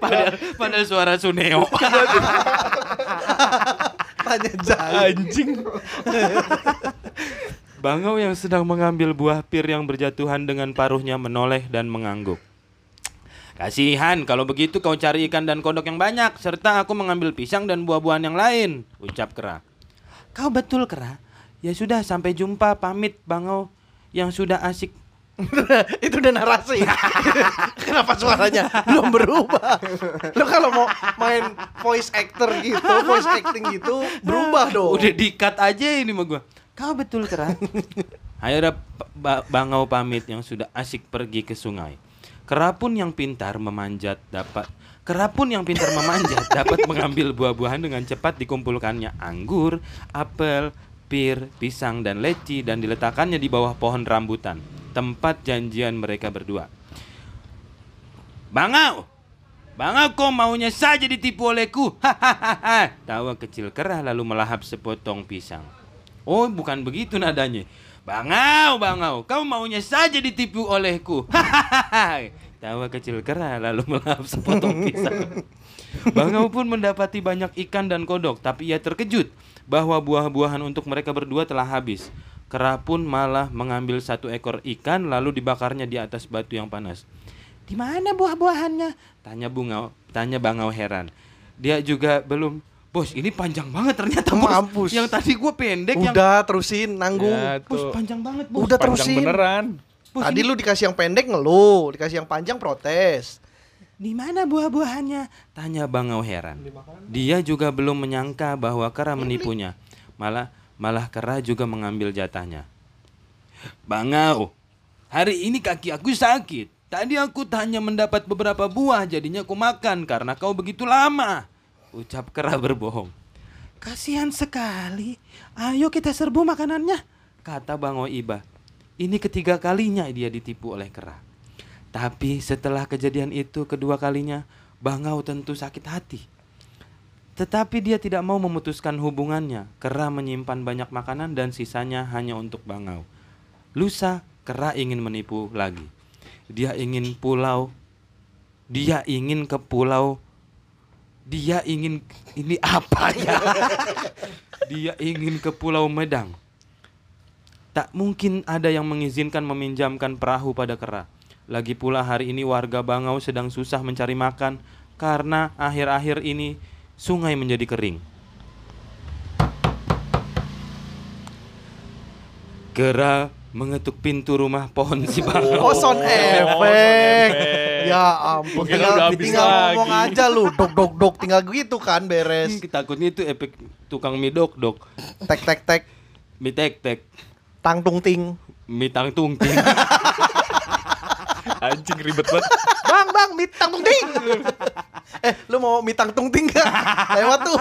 Padahal, padahal suara Suneo. Tanya Giant. Anjing. Bangau yang sedang mengambil buah pir yang berjatuhan dengan paruhnya menoleh dan mengangguk. Kasihan, kalau begitu kau cari ikan dan kodok yang banyak, serta aku mengambil pisang dan buah-buahan yang lain, ucap kera. Kau betul kera. Ya sudah, sampai jumpa, pamit bangau yang sudah asik. Itu udah narasi. Kenapa suaranya belum berubah? Lo kalau mau main voice actor gitu, voice acting gitu, berubah dong. Udah di-cut aja ini sama gua. Kau betul kera. Ayo udah ba- bangau pamit yang sudah asik pergi ke sungai. Kera pun yang pintar memanjat dapat Kera pun yang pintar memanjat dapat mengambil buah-buahan dengan cepat dikumpulkannya anggur, apel, pir, pisang, dan leci dan diletakkannya di bawah pohon rambutan, tempat janjian mereka berdua. Bangau, bangau kau maunya saja ditipu olehku. Hahaha. Tawa kecil kera lalu melahap sepotong pisang. Oh, bukan begitu nadanya. Bangau, bangau, kau maunya saja ditipu olehku. Hahaha. Tawa kecil kera lalu melahap sepotong pisang. Bangau pun mendapati banyak ikan dan kodok, tapi ia terkejut bahwa buah-buahan untuk mereka berdua telah habis. Kera pun malah mengambil satu ekor ikan lalu dibakarnya di atas batu yang panas. Di mana buah-buahannya? Tanya bungau, tanya bangau heran. Dia juga belum. Bos, ini panjang banget ternyata. Mampus. Bos. Yang tadi gue pendek. Udah yang... terusin, nanggung. Ya, bos panjang banget. Bos. Udah panjang terusin. Beneran. Bos, tadi ini... lu dikasih yang pendek ngeluh, dikasih yang panjang protes. Di mana buah-buahannya? Tanya bangau heran. Dia juga belum menyangka bahwa kera menipunya. Malah malah kera juga mengambil jatahnya. Bangau, hari ini kaki aku sakit. Tadi aku hanya mendapat beberapa buah, jadinya aku makan karena kau begitu lama. Ucap kera berbohong. Kasihan sekali. Ayo kita serbu makanannya, kata bangau iba. Ini ketiga kalinya dia ditipu oleh kera. Tapi setelah kejadian itu kedua kalinya, bangau tentu sakit hati. Tetapi dia tidak mau memutuskan hubungannya. Kera menyimpan banyak makanan dan sisanya hanya untuk bangau. Lusa, kera ingin menipu lagi. Dia ingin pulau. Dia ingin ke pulau. Dia ingin... Ini apa ya? Dia ingin ke Pulau Medang. Tak mungkin ada yang mengizinkan meminjamkan perahu pada kera. Lagi pula hari ini warga Bangau sedang susah mencari makan karena akhir-akhir ini sungai menjadi kering. Kera mengetuk pintu rumah pohon si Bangau. Oh, sound effect. Ya ampun, tinggal, tinggal ngomong aja lu, dok dok dok, tinggal gitu kan beres. Takutnya itu efek tukang mie dok dok. Tek tek tek. Mi tek tek. Tang tung ting. Mi tang tung ting. Anjing ribet banget. Bang bang mi tang tung ting. Eh lu mau mi tang tung ting gak? Lewat tuh.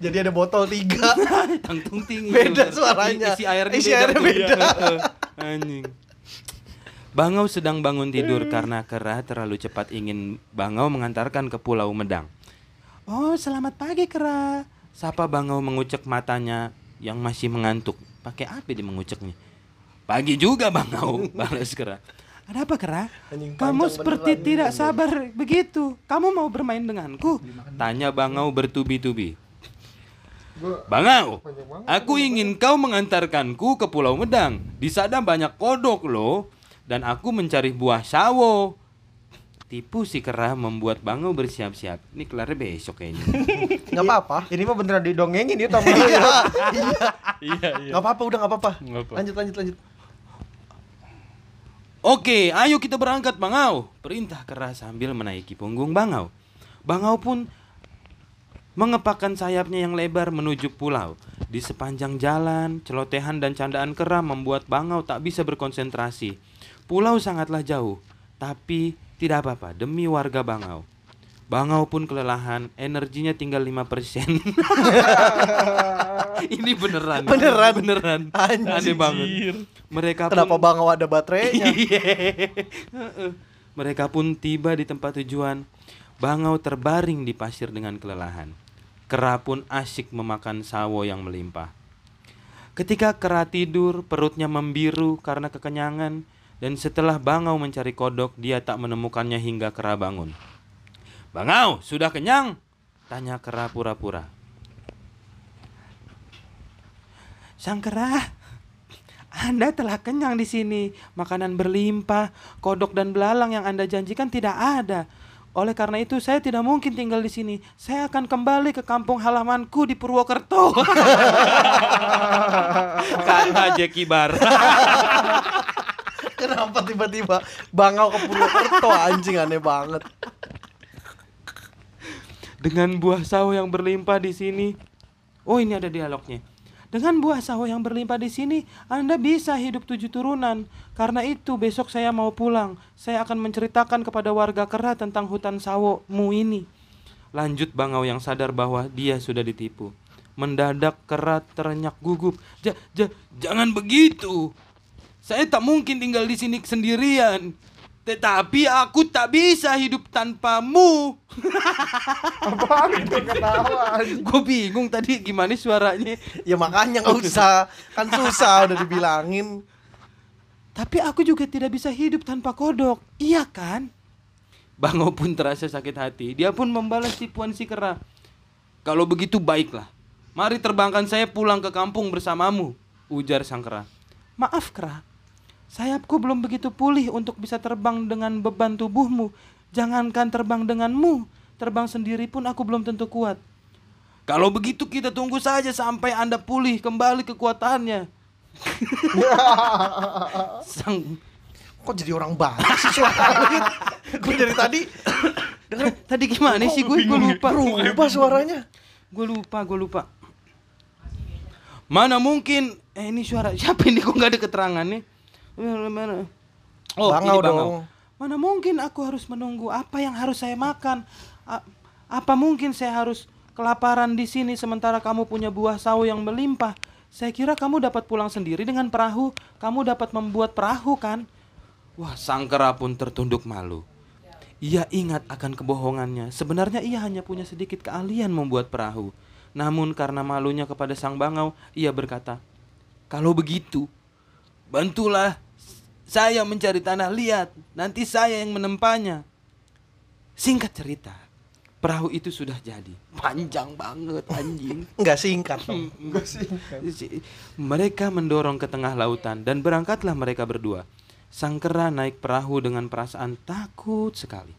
Jadi ada botol tiga. Tang tung ting. Beda suaranya. Isi airnya, Isi airnya beda. beda. Anjing. Bangau sedang bangun tidur karena kera terlalu cepat ingin Bangau mengantarkan ke Pulau Medang. Oh selamat pagi kera. Sapa Bangau mengucek matanya yang masih mengantuk. Pakai apa dia menguceknya? Pagi juga Bangau, balas kera. Ada apa kera? Kamu seperti tidak sabar begitu. Kamu mau bermain denganku? Tanya Bangau bertubi-tubi. Bangau, aku ingin kau mengantarkanku ke Pulau Medang. Di sana banyak kodok loh. Dan aku mencari buah sawo. Tipu si kera membuat Bangau bersiap-siap. Ini kelar besok kayaknya. Gak apa-apa. Ini mah beneran didongengin ya teman. Iya. Iya. Gak apa-apa, udah gak apa-apa. Lanjut, lanjut, lanjut. Oke, ayo kita berangkat Bangau. Perintah kera sambil menaiki punggung Bangau. Bangau pun mengepakkan sayapnya yang lebar menuju pulau. Di sepanjang jalan, celotehan dan candaan kera membuat Bangau tak bisa berkonsentrasi. Pulau sangatlah jauh, tapi tidak apa-apa, demi warga Bangau. Bangau pun kelelahan, energinya tinggal lima persen. Ini beneran. Beneran. Beneran. Aneh banget. Mereka Kenapa pun... Bangau ada baterainya? Mereka pun tiba di tempat tujuan. Bangau terbaring di pasir dengan kelelahan. Kera pun asyik memakan sawo yang melimpah. Ketika kera tidur, perutnya membiru karena kekenyangan. Dan setelah Bangau mencari kodok, dia tak menemukannya hingga kera bangun. Bangau, sudah kenyang? Tanya kera pura-pura. Sang kera, Anda telah kenyang di sini. Makanan berlimpah, kodok dan belalang yang Anda janjikan tidak ada. Oleh karena itu, saya tidak mungkin tinggal di sini. Saya akan kembali ke kampung halamanku di Purwokerto. Kata Jeki Bar. Kenapa tiba-tiba Bangau ke Purwokerto, anjing aneh banget. Dengan buah sawo yang berlimpah di sini. Oh, ini ada dialognya. Dengan buah sawo yang berlimpah di sini, Anda bisa hidup tujuh turunan. Karena itu besok saya mau pulang. Saya akan menceritakan kepada warga kera tentang hutan sawomu ini. Lanjut Bangau yang sadar bahwa dia sudah ditipu. Mendadak kera terenyak gugup. Ja, ja, jangan begitu. Saya tak mungkin tinggal di sini sendirian. Tetapi aku tak bisa hidup tanpamu. Apaan itu ketawa? Gue bingung tadi gimana suaranya. Ya makanya gak usah. Kan susah udah dibilangin. Tapi aku juga tidak bisa hidup tanpa kodok. Iya kan? Bangau pun terasa sakit hati. Dia pun membalas tipuan si kera. Kalau begitu baiklah. Mari terbangkan saya pulang ke kampung bersamamu. Ujar sang kera. Maaf kera. Sayapku belum begitu pulih untuk bisa terbang dengan beban tubuhmu. Jangankan terbang denganmu, terbang sendiri pun aku belum tentu kuat. Kalau begitu kita tunggu saja sampai Anda pulih kembali kekuatannya. Sang... Kok jadi orang banget sih suaranya? Gue dari tadi... Tadi gimana sih gue? Gue lupa. Lupa suaranya. Gue lupa, gue lupa. Mana mungkin... Eh ini suara siapa ini? Kok gak ada keterangannya? Oh, Bangau dong. Mana mungkin aku harus menunggu? Apa yang harus saya makan? A- apa mungkin saya harus kelaparan di sini sementara kamu punya buah sawo yang melimpah? Saya kira kamu dapat pulang sendiri dengan perahu. Kamu dapat membuat perahu kan? Wah, sang kera pun tertunduk malu. Ia ingat akan kebohongannya. Sebenarnya ia hanya punya sedikit keahlian membuat perahu. Namun karena malunya kepada sang Bangau, ia berkata, "Kalau begitu, bantulah saya mencari tanah liat. Nanti saya yang menempanya." Singkat cerita, Perahu itu sudah jadi. Panjang banget anjing. Enggak singkat. Enggak singkat. Mereka mendorong ke tengah lautan dan berangkatlah mereka berdua. Sang kera naik perahu dengan perasaan takut sekali.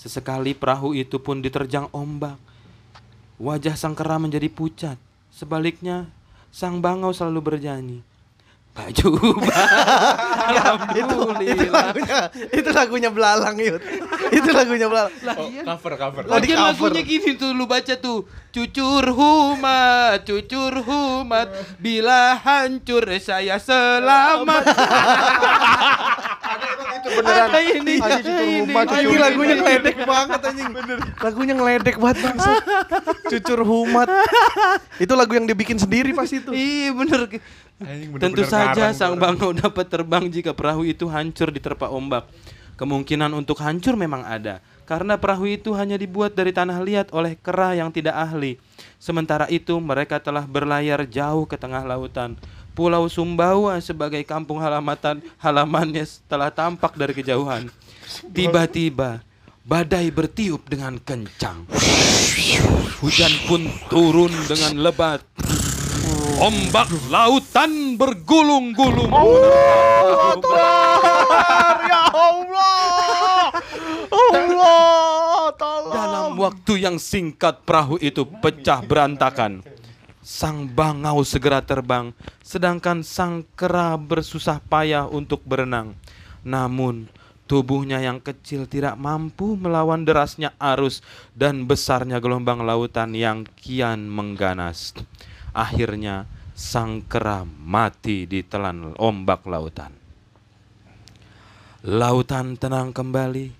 Sesekali perahu itu pun diterjang ombak. Wajah sang kera menjadi pucat. Sebaliknya sang bangau selalu berjanji. Pak Juba. Alhamdulillah. Itu lagunya belalang yuk. Itu lagunya belalang. Oh, cover cover. Lagi lagunya gini tuh, lu baca tuh. Cucur humat, cucur humat, bila hancur saya selamat. Itu beneran. Ada ini. Ini lagunya ngeledek banget anjing. Bener. Lagunya ngeledek banget bangsa. Cucur humat. Itu lagu yang dibikin sendiri pas itu. Iya bener. Bener-bener. Tentu saja sang bangau dapat terbang jika perahu itu hancur diterpa ombak. Kemungkinan untuk hancur memang ada, karena perahu itu hanya dibuat dari tanah liat oleh kera yang tidak ahli. Sementara itu mereka telah berlayar jauh ke tengah lautan. Pulau Sumbawa sebagai kampung halaman halamannya telah tampak dari kejauhan. Tiba-tiba badai bertiup dengan kencang. Hujan pun turun dengan lebat. Ombak lautan bergulung-gulung. Oh, Tuhan, ya Allah, Allah, tolong. Dalam waktu yang singkat perahu itu pecah berantakan. Sang bangau segera terbang, sedangkan sang kera bersusah payah untuk berenang. Namun tubuhnya yang kecil tidak mampu melawan derasnya arus dan besarnya gelombang lautan yang kian mengganas. Akhirnya sang kera mati ditelan ombak lautan. Lautan tenang kembali.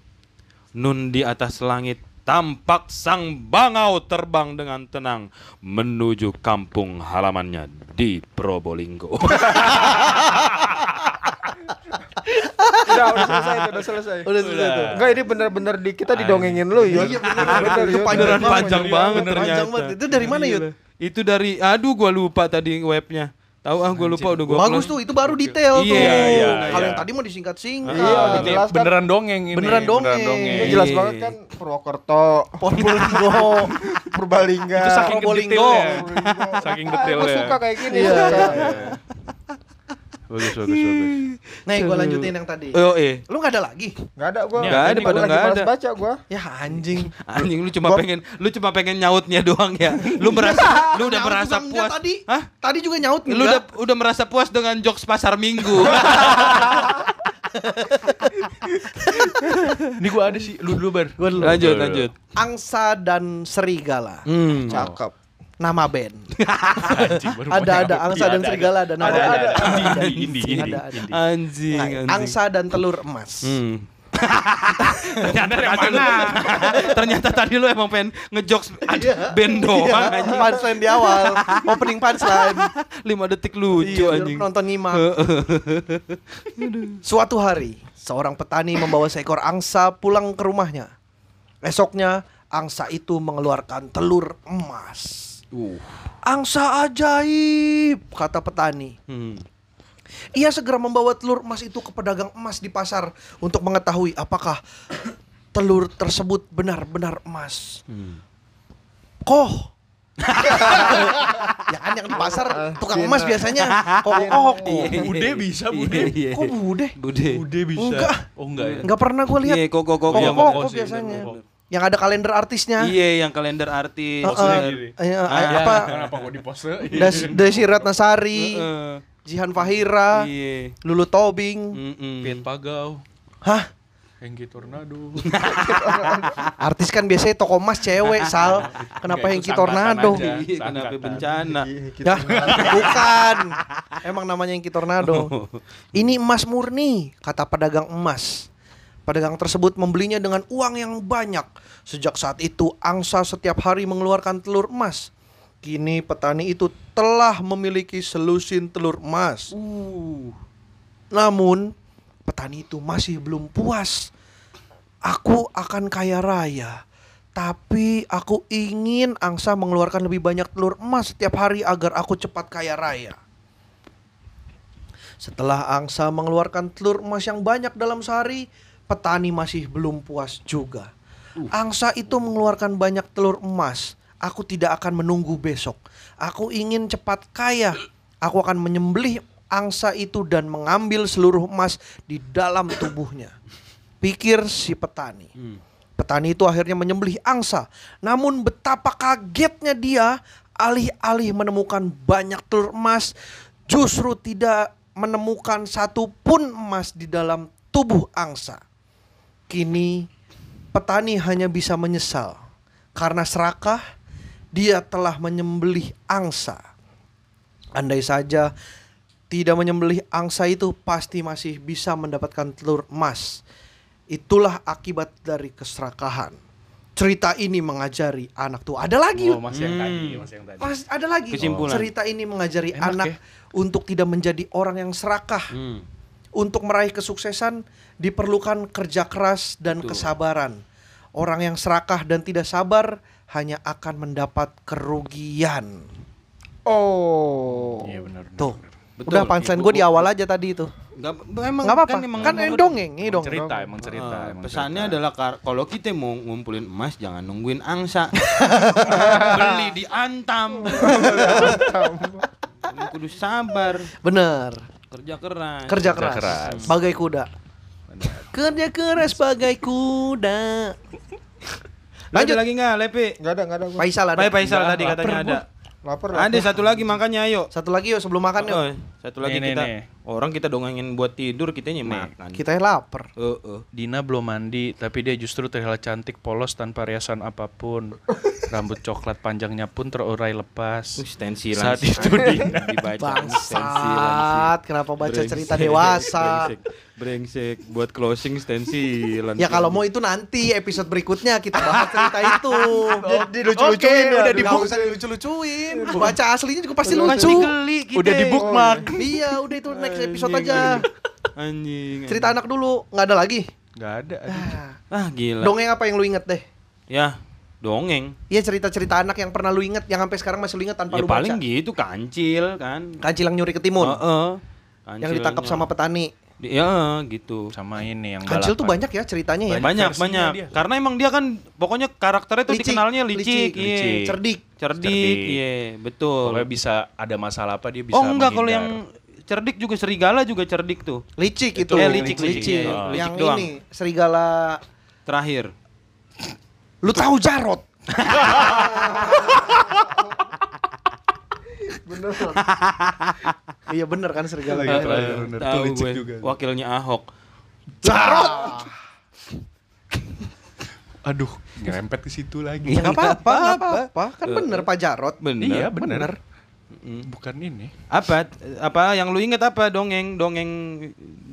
Nun di atas langit tampak sang bangau terbang dengan tenang menuju kampung halamannya di Probolinggo. Udah, udah selesai, udah selesai. Udah selesai tuh. Enggak, ini benar-benar di kita didongengin lu, Yud. Iya, benar-benar panjang banget ternyata. Itu dari mana, Yud? Itu dari, aduh gua lupa tadi webnya. Tahu ah gua lupa udah gua. Bagus tuh, itu baru detail tuh. Iya, iya. Kalau yang tadi mau disingkat-singkat. Iya, dijelaskan. Beneran dongeng ini. Beneran dongeng. Ini jelas banget kan Purwokerto, Probolinggo, Purbalingga. Itu saking detailnya. Saking detailnya. Gua suka kayak gini. Bagus, bagus, bagus. Nah, gue lanjutin yang tadi. Oh, eh. Lu enggak ada lagi? Enggak ada gua. Enggak ada, padahal enggak ada. Baca gua. Ya anjing. Anjing lu cuma gua... pengen lu cuma pengen nyautnya doang ya. Lu merasa lu udah merasa puas. Tadi, hah? Tadi juga nyaut enggak? Lu udah udah merasa puas dengan jokes pasar Minggu. Ini gua ada sih, lu dulu ber. Gua dulu. Lanjut, lanjut. Angsa dan Serigala. Hmm. Cakep. Nama band. Ada-ada angsa dan serigala ada nama band. Ada anjing, anjing. Angsa dan telur emas. Hmm. ternyata ternyata, lu, ternyata tadi lu emang pengen ngejokes band doang anjing. Punchline di awal, opening punchline. lima detik lucu anjing. Nonton nyimak. Suatu hari, seorang petani membawa seekor angsa pulang ke rumahnya. Esoknya, angsa itu mengeluarkan telur emas. Uh. Angsa ajaib, kata petani. Hmm. Ia segera membawa telur emas itu ke pedagang emas di pasar untuk mengetahui apakah telur tersebut benar-benar emas. Hmm. Koh. Ya kan yang di pasar tukang emas biasanya kok oh, kok bude bisa bude kok bude bude bude bisa enggak oh enggak ya enggak pernah gua lihat kok kok kok biasanya yang ada kalender artisnya. Iya, yang kalender artis. Uh, uh, uh, apa? Kenapa kok dipose? Des Desi Ratnasari, uh, Jihan Fahira, iye. Lulu Tobing, mm-mm. Pian Pagau. Hah? Hengki Tornado. Artis kan biasanya toko emas cewek, Sal. Kenapa Hengki Tornado? Iye, kenapa bencana? Iye, ya? Bukan. Emang namanya Hengki Tornado. Oh. Ini emas murni, kata pedagang emas. Pedagang tersebut membelinya dengan uang yang banyak. Sejak saat itu, angsa setiap hari mengeluarkan telur emas. Kini petani itu telah memiliki selusin telur emas. Uh. Namun, petani itu masih belum puas. Aku akan kaya raya, tapi aku ingin angsa mengeluarkan lebih banyak telur emas setiap hari agar aku cepat kaya raya. Setelah angsa mengeluarkan telur emas yang banyak dalam sehari, petani masih belum puas juga. Angsa itu mengeluarkan banyak telur emas. Aku tidak akan menunggu besok. Aku ingin cepat kaya. Aku akan menyembelih angsa itu dan mengambil seluruh emas di dalam tubuhnya. Pikir si petani. Petani itu akhirnya menyembelih angsa. Namun betapa kagetnya dia, alih-alih menemukan banyak telur emas, justru tidak menemukan satu pun emas di dalam tubuh angsa. Kini petani hanya bisa menyesal karena serakah dia telah menyembelih angsa. Andai saja tidak menyembelih angsa itu, pasti masih bisa mendapatkan telur emas. Itulah akibat dari keserakahan. Cerita ini mengajari anak tuh ada lagi. Oh, masih yang tadi, masih yang tadi. Mas, ada lagi. Kesimpulan. Cerita ini mengajari Enak anak ya? untuk tidak menjadi orang yang serakah. Hmm. Untuk meraih kesuksesan diperlukan kerja keras dan Betul. kesabaran. Orang yang serakah dan tidak sabar hanya akan mendapat kerugian. Oh. Iya benar. Tuh. Betul. Udah punchline gue di awal aja tadi itu. Gak, emang, Gak apa-apa, kan, emang, kan emang dongeng ini dong. Cerita, emang cerita. Uh, emang pesannya cerita. adalah kalau kita mau ngumpulin emas jangan nungguin angsa. Beli diantam. Kudu sabar. Bener. Kerja keras. Kerja keras. Kerja keras. Bagai kuda. Bener. Kerja keras bagai kuda. Lanjut lagi nggak, Lepi? Nggak ada, nggak ada. Gua. Faisal ada. Faisal tadi apa, katanya ada. Laper, laper. Ada satu lagi makanya ayo. Satu lagi yuk sebelum makan yuk. Oh, satu lagi nih, kita nih. Orang kita dongengin buat tidur, kitanya makan. Kitanya lapar. Uh, uh. Dina belum mandi tapi dia justru terlihat cantik polos tanpa riasan apapun. Rambut coklat panjangnya pun terurai lepas. Stensilan. Saat itu Dina dibaca stensilan. Kenapa baca brengsek. Cerita dewasa? Brengsek. Brengsek buat closing stensilan. Ya kalau mau itu nanti episode berikutnya kita bahas cerita itu. Jadi lucu-lucuin okay, udah dibuka usah dilucu-lucuin. Baca aslinya juga pasti lucu. Udah di bookmark. Oh, iya, udah itu next episode anjing, aja. Anjing. Cerita anjing. anak dulu, nggak ada lagi? Nggak ada. Ah, gila. Dongeng apa yang lu inget deh? Ya, dongeng. Iya, cerita-cerita anak yang pernah lu inget, yang sampai sekarang masih lu inget tanpa ya, lu baca. Paling gitu kancil kan. Kancil yang nyuri ketimun. Uh-uh. Yang ditangkap sama petani. Ya gitu. Sama ini yang Kancil tuh banyak ya ceritanya ya. Banyak banyak. Dia. Karena emang dia kan pokoknya karakternya tuh licik, dikenalnya licik, licik. Yeah. cerdik, cerdik, cerdik. Iya, yeah, betul. Pokoknya bisa ada masalah apa dia bisa. Oh enggak, kalau yang cerdik juga serigala juga cerdik tuh. Licik itu. Eh, licik, licik. licik. Yeah. Oh. Yang licik ini serigala terakhir. Lu tahu Jarot? Bener. Iya bener kan serigala ya, bener. Tahu gue juga. Wakilnya Ahok. Jarot. Aduh, ngerempet ke situ lagi. Ya enggak apa-apa, apa-apa. Kan bener Pak Jarot. Bener. Iya, bener. Bukan ini. Apa apa yang lu inget apa dongeng dongeng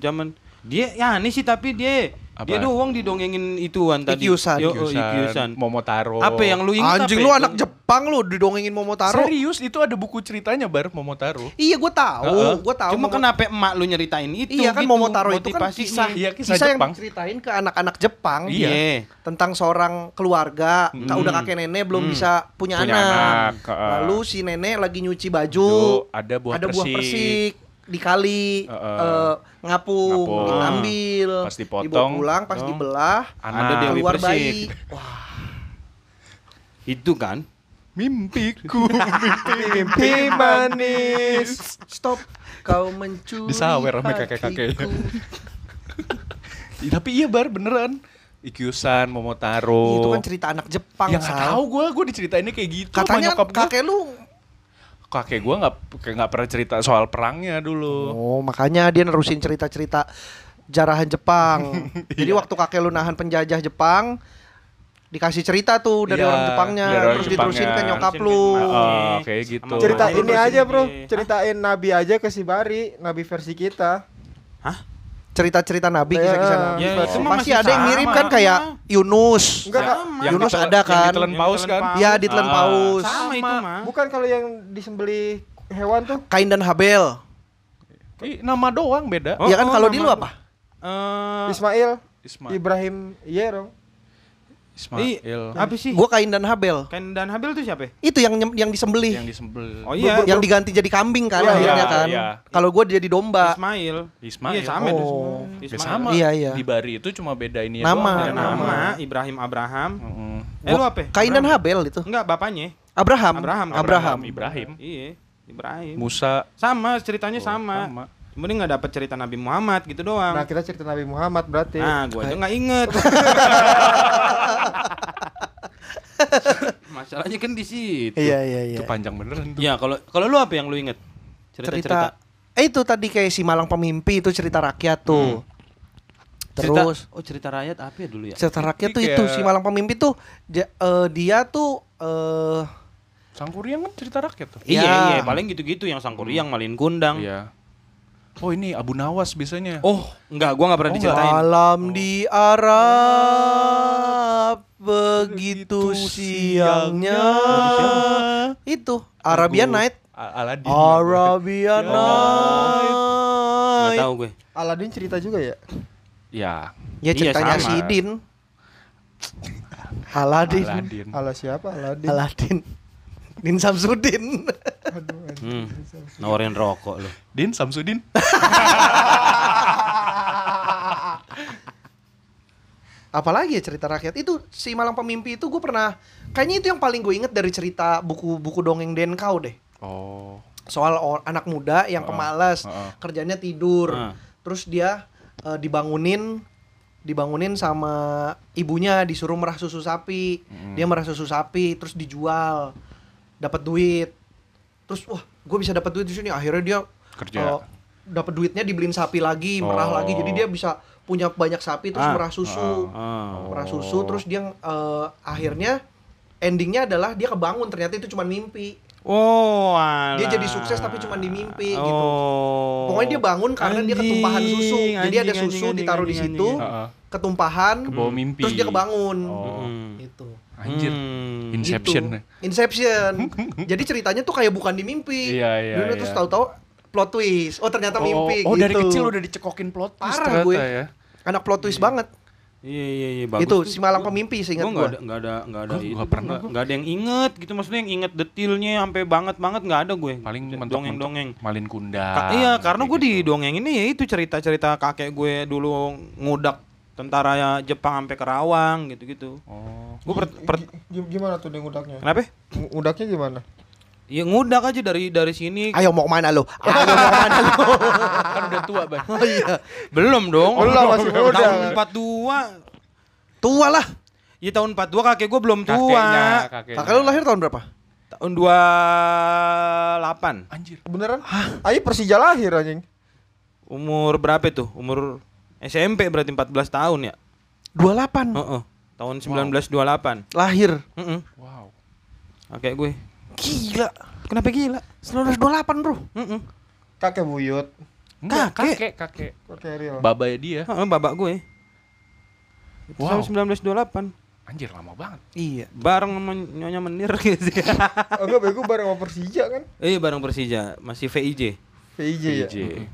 zaman dia ya ini sih tapi dia Apa? Dia doang didongengin ituan tadi. Ikyusan. Yo, Ikyusan. Ikyusan. Momotaro. Apa yang lu ingat? Anjing lu ya? Anak Jepang lu didongengin Momotaro. Serius itu ada buku ceritanya Bar Momotaro. Iya gue tahu, uh-uh. gue tahu. Cuma Momot- kenapa emak lu nyeritain itu? Iya kan gitu. Momotaro itu kan kisah, iya, kisah, kisah Jepang. Yang ceritain ke anak-anak Jepang. Iya. Yeah. Tentang seorang keluarga, hmm. udah kakek nenek belum hmm. bisa punya, punya anak. anak. Lalu si nenek lagi nyuci baju. Yo, ada buah ada persik. Buah persik. Dikali, uh, uh, uh, ngapung, ngapung. Diambil, pas dipotong, dibawa pulang, pas oh. dibelah, anak keluar bayi. Wah. Itu kan mimpiku, mimpi, mimpi manis. Stop, kau mencuri disawer sama kakek-kakeknya. Tapi iya Bar, beneran Ikyusan, Momotaro. Itu kan cerita anak Jepang. Ya gak tau gue, gue diceritainnya kayak gitu. Katanya kakek lu kakek gue nggak nggak pernah cerita soal perangnya dulu. Oh makanya dia nerusin cerita-cerita jarahan Jepang. Jadi iya. waktu kakek lu nahan penjajah Jepang dikasih cerita tuh dari iya, orang Jepangnya dari orang terus Jepangnya. Diterusin ke nyokap lu. Oh, kayak gitu. Cerita ini aja bro, ceritain Hah? Nabi aja ke si Bari, Nabi versi kita. Hah? Cerita-cerita Nabi, kisah-kisah Nabi. Ya, ya, pasti ada yang mirip kan kayak Yunus. Enggak, ya, Yunus yang ada kan. Ditelan paus kan? Iya, ditelan ah. paus. Sama itu mah. Bukan kalau yang disembelih hewan tuh Kain dan Habel. Eh, nama doang beda. Oh, ya kan oh, kalau di lu apa? Uh, Ismail, Ismail, Ibrahim, iya dong. Ismail. Apa sih? Gua Kain dan Habel. Kain dan Habel tuh siapa? Itu yang yang disembelih. Yang disembelih. Oh iya. Yang diganti jadi kambing kan ya, akhirnya kan. Ya. Kalau gua jadi domba. Ismail. Ismail. Iya sama itu. Oh. Ismail. Sama. Iya, iya. Di Bari itu cuma beda ini ya nama. Doang. Nama. Nama Ibrahim Abraham. Heeh. Mm-hmm. Eh lu apa? Kain dan Habel itu. Enggak, bapaknya. Abraham. Abraham. Abraham. Ibrahim. Iya. Ibrahim. Musa. Sama ceritanya oh, sama. sama. Mending nggak dapet cerita Nabi Muhammad gitu doang. Nah kita cerita Nabi Muhammad berarti. Nah gue aja nggak inget. Masalahnya kan di situ. Iya iya iya. Itu panjang beneran tuh. Ya kalau kalau lu apa yang lu inget? Cerita-cerita. Cerita, eh itu tadi kayak si Malang Pemimpi itu cerita rakyat tuh. Hmm. Terus cerita, oh cerita rakyat apa ya dulu ya? Cerita rakyat jadi tuh kayak... itu si Malang Pemimpi tuh j- uh, dia tuh. Uh, Sangkuriang kan cerita rakyat tuh. Iya iya, iya. Paling gitu-gitu yang Sangkuriang, hmm. Malin Kundang. Iya. Oh ini Abu Nawas biasanya. Oh enggak, gue gak pernah oh, diceritain. Malam oh. di Arab begitu, begitu siangnya, siangnya. Itu Arabian Lagu, Night Aladdin. Arabian ya. Night gak tau gue. Aladdin cerita juga ya? Ya. Ya ceritanya iya, si Din Aladdin. Aladdin Ala siapa Aladdin? Aladdin Din Samsudin. Aduh, hmm. nawarin rokok lo. Din Samsudin. Apalagi ya cerita rakyat itu si Malang Pemimpi itu gue pernah. Kayaknya itu yang paling gue inget dari cerita buku-buku dongeng Denkau deh. Oh. Soal or, anak muda yang oh. pemalas, oh. kerjanya tidur, oh. terus dia uh, dibangunin. Dibangunin sama ibunya disuruh merah susu sapi, hmm. dia merah susu sapi terus dijual. Dapat duit, terus wah gue bisa dapat duit di sini. Akhirnya dia kerja, uh, dapat duitnya dibeliin sapi lagi, merah oh. lagi. Jadi dia bisa punya banyak sapi terus ah. merah susu, ah. merah susu. Terus dia uh, akhirnya endingnya adalah dia kebangun ternyata itu cuma mimpi. Oh, ala. Dia jadi sukses tapi cuma di mimpi oh. gitu. Pokoknya dia bangun karena anjing, dia ketumpahan susu. Anjing, jadi ada susu anjing, ditaruh anjing, di situ, anjing, anjing. ketumpahan, hmm. terus dia kebangun. Oh. Gitu. Anjir. Hmm. Inception. Gitu. Inception. Jadi ceritanya tuh kayak bukan di mimpi. Iya, iya, iya. Terus tahu-tahu plot twist. Oh, ternyata oh, mimpi oh, gitu. Oh, dari kecil udah dicekokin plot twist. Parah gue. Ya. Anak plot twist iya. banget. Iya iya iya bagus. Itu si Malang Pemimpi seingat gua. Gua enggak ada enggak ada enggak pernah enggak ada yang inget gitu, maksudnya yang inget detailnya sampai banget-banget enggak ada gue. Paling dongeng-dongeng Malin Kundang. Ka- iya, karena gue gitu. Di dongeng ini ya itu cerita-cerita kakek gue dulu ngudak tentara Jepang sampai ke Rawang gitu-gitu. Oh. Gua per, per... gimana tuh dia ngudaknya? Kenapa? Ngudaknya gimana? Ya ngudak aja dari dari sini. Ayo mau kemana lo? Ayo mau kemana lo? Kan udah tua bang. Oh iya. Belum dong. Oh lah masih muda. Tahun empat puluh dua. Tua lah. Ya tahun empat puluh dua kakek gue belum tua. Kakeknya, kakeknya. Kakek lo lahir tahun berapa? Tahun dua puluh delapan. Anjir. Beneran? Hah? Ayo Persija lahir anjing. Umur berapa tuh? Umur S M P berarti empat belas tahun ya? dua puluh delapan? Heeh. Tahun seribu sembilan ratus dua puluh delapan. Lahir? Heeh. Wow. Kakek gue. Gila. Kenapa gila? seribu sembilan ratus dua puluh delapan bro. Mm-mm. Kakek buyut. Enggak, kakek kakek. Kakek Baba dia. Heeh, babak gue. Wow. seribu sembilan ratus dua puluh delapan. Anjir lama banget. Iya. Bareng sama Nyonya Menir gitu. Oh, enggak bego bareng sama Persija kan? Iya, bareng Persija, masih V I J. V I J ya. V I J.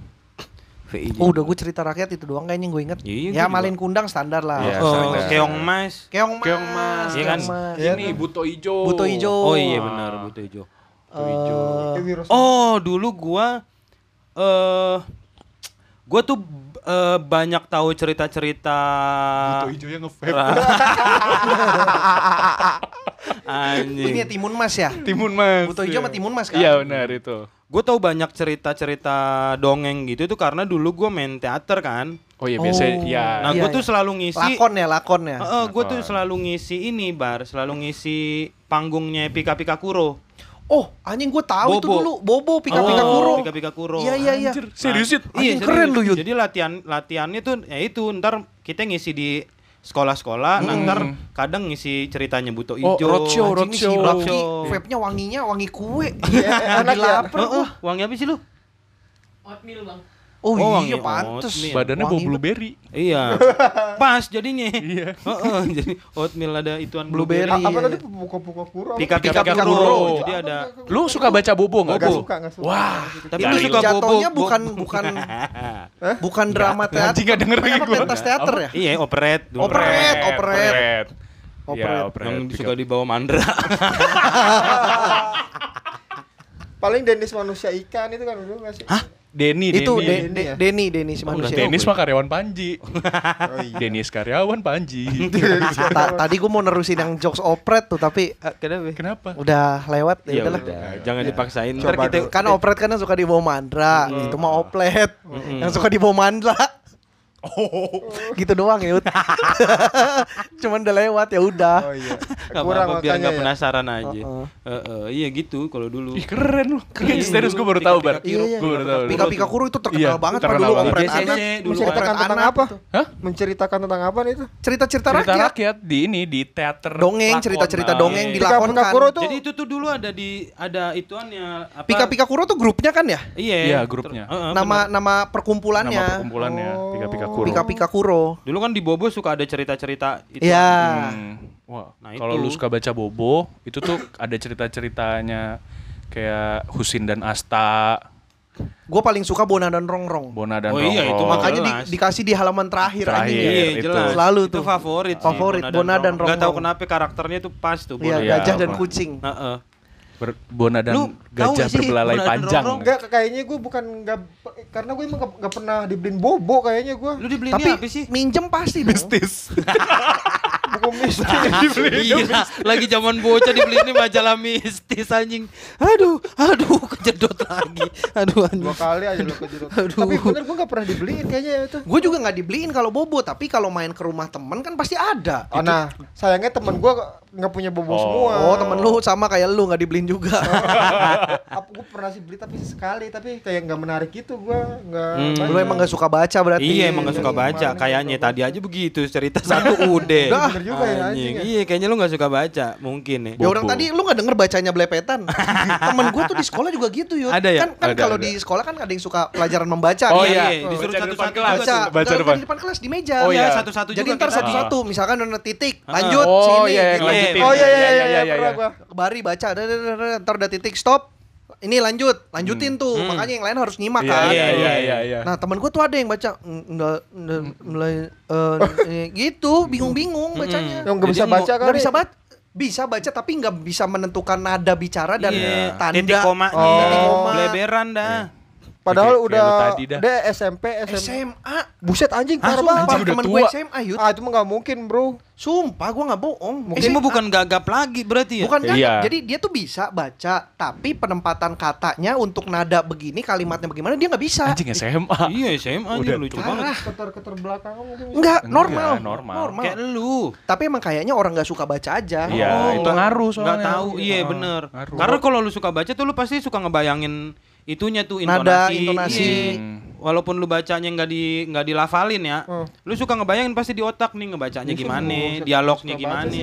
Oh, udah gue cerita rakyat itu doang kayaknya gue inget. Iya, ya Malin Kundang standar lah. Yeah, oh, standar. Keong Mas. Keong Mas. Keong Mas. Iya kan? Ya, ini Buto Ijo. Buto Ijo. Oh iya benar Buto Ijo. Buto Ijo. Uh, oh, dulu gue eh uh, gue tuh uh, banyak tahu cerita-cerita Buto Ijo yang nge-vape. Anjing. Ini Timun Mas ya? Timun Mas. Buto Ijo ya. Sama Timun Mas kan? Iya benar itu. Gue tahu banyak cerita-cerita dongeng gitu itu karena dulu gue main teater kan. Oh iya biasanya. Oh, ya. Nah gue iya, tuh iya. selalu ngisi. Lakon ya lakon ya. Uh, gue tuh selalu ngisi ini bar, selalu ngisi panggungnya Pika Pika Kuro. Oh anjing gue tahu itu dulu Bobo Pika Pika Kuro. Oh, Pika Pika Kuro. Iya iya iya. Serius itu. Anjing keren lu Yud. Jadi latihan latihannya tuh ya itu ntar kita ngisi di sekolah-sekolah, hmm. nah, ntar kadang ngisi ceritanya Buto Ijo. Oh, roadshow, roadshow. Vape-nya wanginya wangi kue. Yeah, enak lapar. Ya. Uh, uh. Wangi apa sih lu? Oatmeal bang. Oh, oh iya pantes. Badannya bau blueberry. Iya. Pas jadinya. Iya. Uh-uh. Jadi oatmeal ada ituan blueberry. A- apa tadi Pika-Pika Kuro? Pika-Pika Kuro. Jadi ada. Lu suka baca Bobo nggak? Gak suka, nggak suka. Wah. Tapi lu suka Bobo. Jatuhnya bukan bukan bukan drama teater. Anjing nggak dengerin gue. Pentas teater ya? Iya, operet. Operet, operet. Operet. Ya, operet. Yang pick suka up. Dibawa mandra. Paling Dennis manusia ikan itu kan dulu masih. Hah? Denny, itu Denny, Denny si manusia. Dennis mah karyawan Panji. Oh, iya. Dennis karyawan Panji. Tadi gue mau nerusin yang jokes operet tuh tapi kenapa? Kenapa? Udah lewat ya, ya udahlah. Udah. Jangan ya. Dipaksain. Ntar kita kan operet kan suka dibawa mandra, itu mah oplet. Yang suka dibawa mandra. Oh, gitu doang ya. Cuman udah lewat ya udah. Oh, iya. Kurang apa, biar nggak penasaran ya? aja. Uh-uh. Uh-uh, iya gitu kalau dulu. Ih, keren loh. Keren. Serius gue baru tahu bar. Iya, iya. Pika-pika Kuru itu terkenal iya, banget terkenal dulu. Operet anak. Menceritakan anak. tentang apa? Hah? Menceritakan tentang apa itu? Cerita-cerita rakyat. Cerita rakyat di ini di teater. Dongeng, cerita-cerita dongeng dilakonkan. Jadi itu tuh dulu ada di ada ituannya. Pika-pika Kuru tuh grupnya kan ya? Iya, grupnya. Nama nama perkumpulannya. Nama perkumpulannya. Pika-pika Kuro. Pika-pika Kuro. Dulu kan di Bobo suka ada cerita-cerita itu. Iya. Hmm. Wah, nah kalau lu suka baca Bobo, itu tuh ada cerita-ceritanya kayak Husin dan Asta. Gue paling suka Bona dan Rongrong. Bona dan oh, Rongrong. Oh iya, itu makanya di, dikasih di halaman terakhir terakhir iya, itu. Selalu tuh. Itu favorit. Sih, favorit Bona, Bona dan Rongrong. Enggak tahu kenapa karakternya tuh pas tuh. Iya, gajah dan kucing. Heeh. Ber, Bona dan lu, gajah berbelalai panjang. Enggak, kayaknya gue bukan enggak karena gue emang enggak pernah dibeliin bobo kayaknya gue. Lu dibeliin apa sih? Minjem pasti mistis. Buku mistis dibeliin. Iya, lagi zaman bocah dibeliin majalah mistis anjing. Aduh, aduh kejedot lagi. Aduh anjing. Dua kali aja lu kejedot. Tapi bener gue enggak pernah dibeliin kayaknya itu. Gue juga enggak dibeliin kalau bobo, tapi kalau main ke rumah temen kan pasti ada. Oh, nah, sayangnya temen gue enggak punya bobo oh. semua. Oh, temen lu sama kayak lu enggak dibeliin juga. Apa gue pernah sih beli tapi sekali tapi kayak nggak menarik gitu gue nggak. Hmm. Lu emang nggak suka baca berarti? Iya emang nggak suka baca. Kayaknya tadi aja begitu cerita satu udah. Bener juga ya, iya kayaknya lu nggak suka baca mungkin ya. Ya orang tadi lu nggak denger bacanya belepetan. Temen gue tuh di sekolah juga gitu yuk. Ada ya? Kan, kan kalau di sekolah kan ada yang suka pelajaran membaca. Oh iya. Disuruh satu-satu baca. Baca di depan kelas di meja. Oh iya satu-satu. Jadi ntar satu-satu misalkan ada titik lanjut sini. Oh iya iya iya iya. Bari baca. Ntar udah titik stop, ini lanjut, lanjutin hmm. tuh hmm. makanya yang lain harus nyimak yeah, kan. Iya iya iya. Ya. Nah teman gue tuh ada yang baca nggak mulai uh, gitu, bingung-bingung bacanya. Yang nggak bisa baca kan? Nggak bisa baca, bisa baca tapi nggak bisa menentukan nada bicara dan yeah. tanda. Titik koma, oh. Beleberan dah. Yeah. Padahal udah udah S M P, S M A. Buset anjing, parah banget temen gue S M A yuk. Ah itu mah gak mungkin bro. Sumpah gue gak bohong. Mungkin mah bukan gagap lagi berarti ya? Bukan gagap, iya. Jadi dia tuh bisa baca. Tapi penempatan katanya untuk nada begini, kalimatnya bagaimana dia gak bisa. Anjing S M A. Iya S M A udah lucu banget. Keter-keter belakang mungkin. Enggak, normal. normal Normal kayak lu. Tapi emang kayaknya orang gak suka baca aja. Iya itu ngaruh soalnya. Gak tau, iya bener. Karena kalau lu suka baca tuh lu pasti suka ngebayangin itunya tuh intonasi, nada, intonasi. Hmm. Walaupun lu bacanya nggak di nggak dilafalin ya, hmm. lu suka ngebayangin pasti di otak nih ngebacanya Yusuf, gimana, gua, dialognya gimana,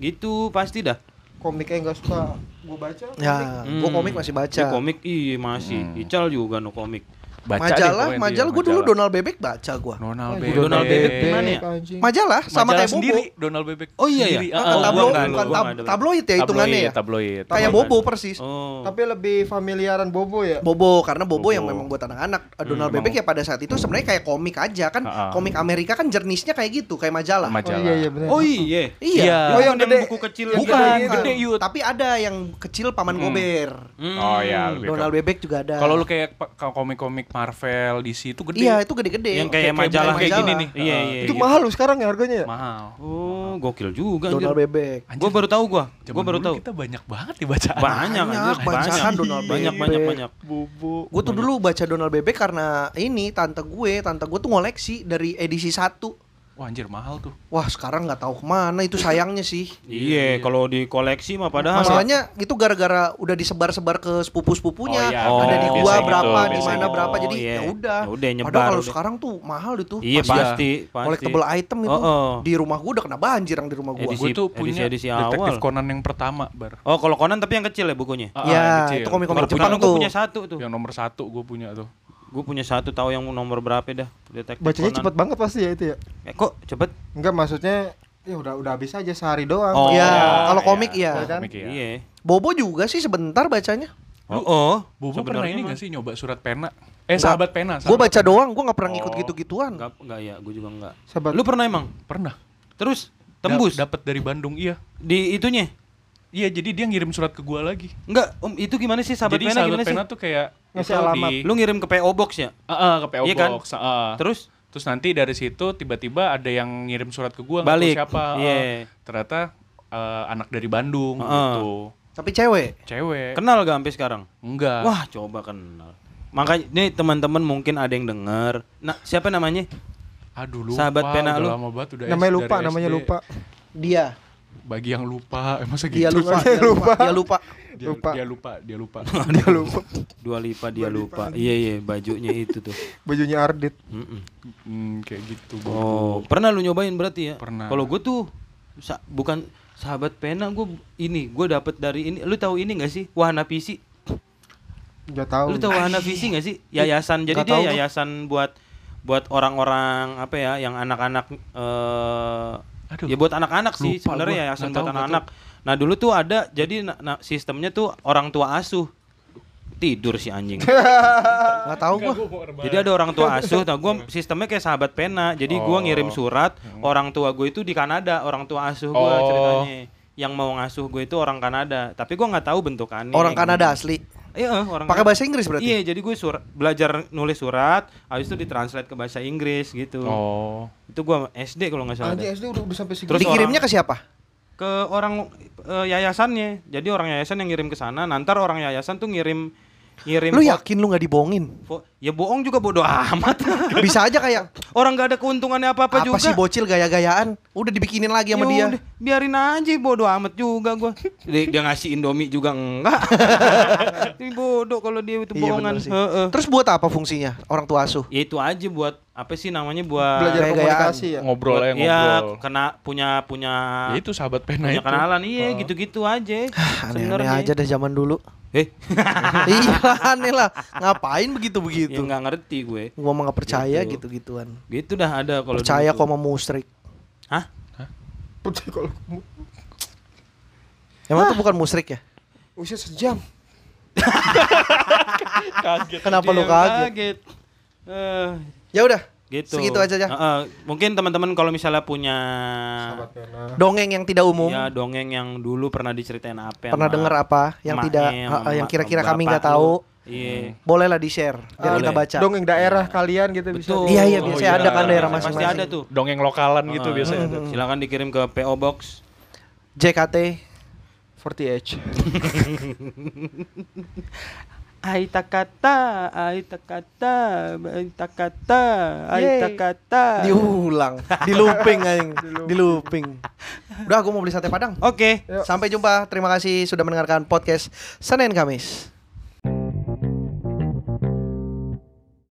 gitu pasti dah. Komiknya nggak suka gue baca, ya, komik. Hmm. Gue komik masih baca. Ya, komik iya masih, hmm. Ical juga no komik. Baca majalah, deh, majalah gue dulu Donald Bebek baca gue. Donald Bebek, Donald Bebek gimana ya? Majalah sama kayak sendiri. Donald Bebek. Oh iya ya. Oh, tabloid, bukan tabloid ya hitungannya ya. Tabloid. Kayak Bobo persis. Oh. Tapi lebih familiaran Bobo ya. Bobo karena Bobo, Bobo. yang memang buat anak-anak. Hmm, Donald Bebek ya pada saat itu sebenarnya kayak komik aja kan. Uh-uh. Komik Amerika kan jernisnya kayak gitu, kayak majalah. Majalah. Oh iya iya benar. Oh iya. Iya. Oh yang gede buku kecil gitu. Bukan gede yut. Tapi ada yang kecil Paman Gober. Oh iya. Donald Bebek juga ada. Kalau lu kayak komik-komik Marvel, D C itu gede. Iya, itu gede-gede. Yang kayak Oke, majalah kayak gini nih. Uh, iya, iya. Itu iya. mahal loh sekarang ya harganya. Mahal. Oh, gokil juga anjir. Donald Bebek. Gue baru tahu gua. Gue baru tahu. Kita banyak banget dibacaan. Banyak banyak bacaan Donald Bebek. Banyak banyak banyak. Bobo. Gue tuh banyak. Dulu baca Donald Bebek karena ini tante gue, tante gue tuh ngoleksi dari edisi satu. Wah anjir mahal tuh. Wah sekarang nggak tahu kemana itu sayangnya sih. Iya kalau di koleksi mah padahal. Masalahnya itu gara-gara udah disebar-sebar ke sepupu-sepupunya. Oh, iya. oh, ada di gua berapa, di mana berapa. Oh, jadi yeah. ya udah. Padahal kalau sekarang tuh mahal itu. Iya pasti. pasti. Collectible item itu. Oh, oh. Di rumah gua udah kena banjir yang di rumah gua. Gue tuh punya edisi, edisi Detektif awal. Conan yang pertama bar. Oh kalau Conan tapi yang kecil ya bukunya. Iya ah, itu komik-komik Jepang tuh. Punya satu tuh. Yang nomor satu gua punya tuh. Gue punya satu tahu yang nomor berapa dah Detektif Conan. Bacanya cepet banget pasti ya itu ya. Eh, kok cepet? Enggak maksudnya ya udah udah habis aja sehari doang. Oh ya, ya kalau komik ya. Ya kan? Iya. Iya. Bobo juga sih sebentar bacanya. Oh, oh. Bobo pernah ini enggak sih nyoba surat pena? Eh nggak. Sahabat pena. Gue baca pena. doang, gue nggak pernah oh. ngikut gitu-gituan. Enggak, enggak ya, gue juga enggak. Sahabat. Lu pernah emang? Pernah. Terus Tembus? Dapat dari Bandung, iya. Di itunya? Iya, jadi dia ngirim surat ke gua lagi. Enggak, Om, itu gimana sih sahabat jadi, pena sahabat gimana pena sih? Jadi sahabat pena tuh kayak ngasih alamat. Di... Lu ngirim ke P O Box ya? Heeh, uh, uh, ke P O iya Box. Kan? Uh. Terus terus nanti dari situ tiba-tiba ada yang ngirim surat ke gua, enggak tahu siapa. Yeah. Uh, ternyata uh, anak dari Bandung uh. gitu. Tapi cewek. Cewek. Kenal gak sampai sekarang? Enggak. Wah, coba kenal. Makanya nih teman-teman mungkin ada yang dengar. Nah, siapa namanya? Aduh, lupa. Sahabat pena lu. Lama banget, udah namanya lupa, namanya lupa. Dia. Bagi yang lupa, eh, masa gitu? Dia lupa, dia lupa, dia lupa, dia lupa, dia lupa, dia lupa, dia lupa, dua lipa, dia lupa. Iya iya, bajunya itu tuh. Bajunya Ardit. Mm, kayak gitu. Oh, pernah lu nyobain berarti ya? Pernah. Kalau gue tuh sa- bukan sahabat pena, gue ini gue dapet dari ini. Lu tahu ini nggak sih? Wahana P C. Gak tahu. Lu tahu Wahana P C nggak sih? Yayasan. Jadi gak dia yayasan buat buat orang-orang apa ya? Yang anak-anak. Uh, Aduh, ya buat anak-anak sih sebenarnya yayasan buat anak-anak. Nah dulu tuh ada jadi na- na- sistemnya tuh orang tua asuh tidur si anjing. Gak tahu gua. Jadi ada orang tua asuh. Nah gua sistemnya kayak sahabat pena. Jadi oh. gua ngirim surat. Orang tua gua itu di Kanada. Orang tua asuh gua oh. ceritanya. Yang mau ngasuh gua itu orang Kanada. Tapi gua nggak tahu bentukannya. Orang Kanada asli. Iya, orang pakai bahasa Inggris berarti. Iya, jadi gue sur- belajar nulis surat, habis itu ditranslate ke bahasa Inggris gitu. Oh. Itu gue S D kalau enggak salah. Anjir, S D udah, udah sampai segitu. Terus dikirimnya ke siapa? Ke orang e, yayasannya. Jadi orang yayasan yang ngirim ke sana, nanti orang yayasan tuh ngirim ngirim Lu yakin lu enggak dibohongin? Fo- ya bohong juga bodoh amat. Bisa aja kayak orang enggak ada keuntungannya apa-apa apa juga. Apa sih bocil gaya-gayaan? Udah dibikinin lagi sama Yo, dia. Udah, biarin aja bodoh amat juga gua. dia, dia ngasih Indomie juga enggak. Ini bodoh kalau dia itu bohongan. Iya, uh, uh. Terus buat apa fungsinya orang tua asuh? Ya itu aja buat apa sih namanya buat belajar komunikasi ya. Ngobrol aja ngobrol. Iya, kena punya punya ya itu sahabat pena punya itu. Kenalan iya uh. gitu-gitu aja. Aneh-aneh aja deh zaman dulu. Eh. Iya aneh lah. Ngapain begitu-begitu? Ya, gak ngerti gue. Ngomong gak percaya gitu. gitu-gituan. Gitu dah ada kalau percaya kok sama musrik. Hah? Hah? Percaya kalau emang Hah? Tuh bukan musrik ya? Usia sejam. Kaget. Kenapa lu kaget? kaget. Uh, ya udah. Gitu. Segitu aja ya. Uh, uh, mungkin teman-teman kalau misalnya punya dongeng yang tidak umum. Ya, dongeng yang dulu pernah diceritain apa? Pernah dengar apa yang tidak uh, yang kira-kira kami enggak tahu. Iya. Hmm. Bolehlah di-share biar ah, kita baca. Dongeng daerah kalian gitu bisa. Iya iya biasanya oh, iya. ada kan daerah masing-masing. Pasti ada tuh. Dongeng lokalan uh, gitu biasanya uh, uh, uh. Silakan dikirim ke P O Box J K T forty H. Aita kata, aita kata, aita kata, aita kata. Diulang, diluping anjing, diluping. Udah, gua mau beli sate Padang. Oke, okay. Sampai jumpa. Terima kasih sudah mendengarkan podcast Senin Kamis.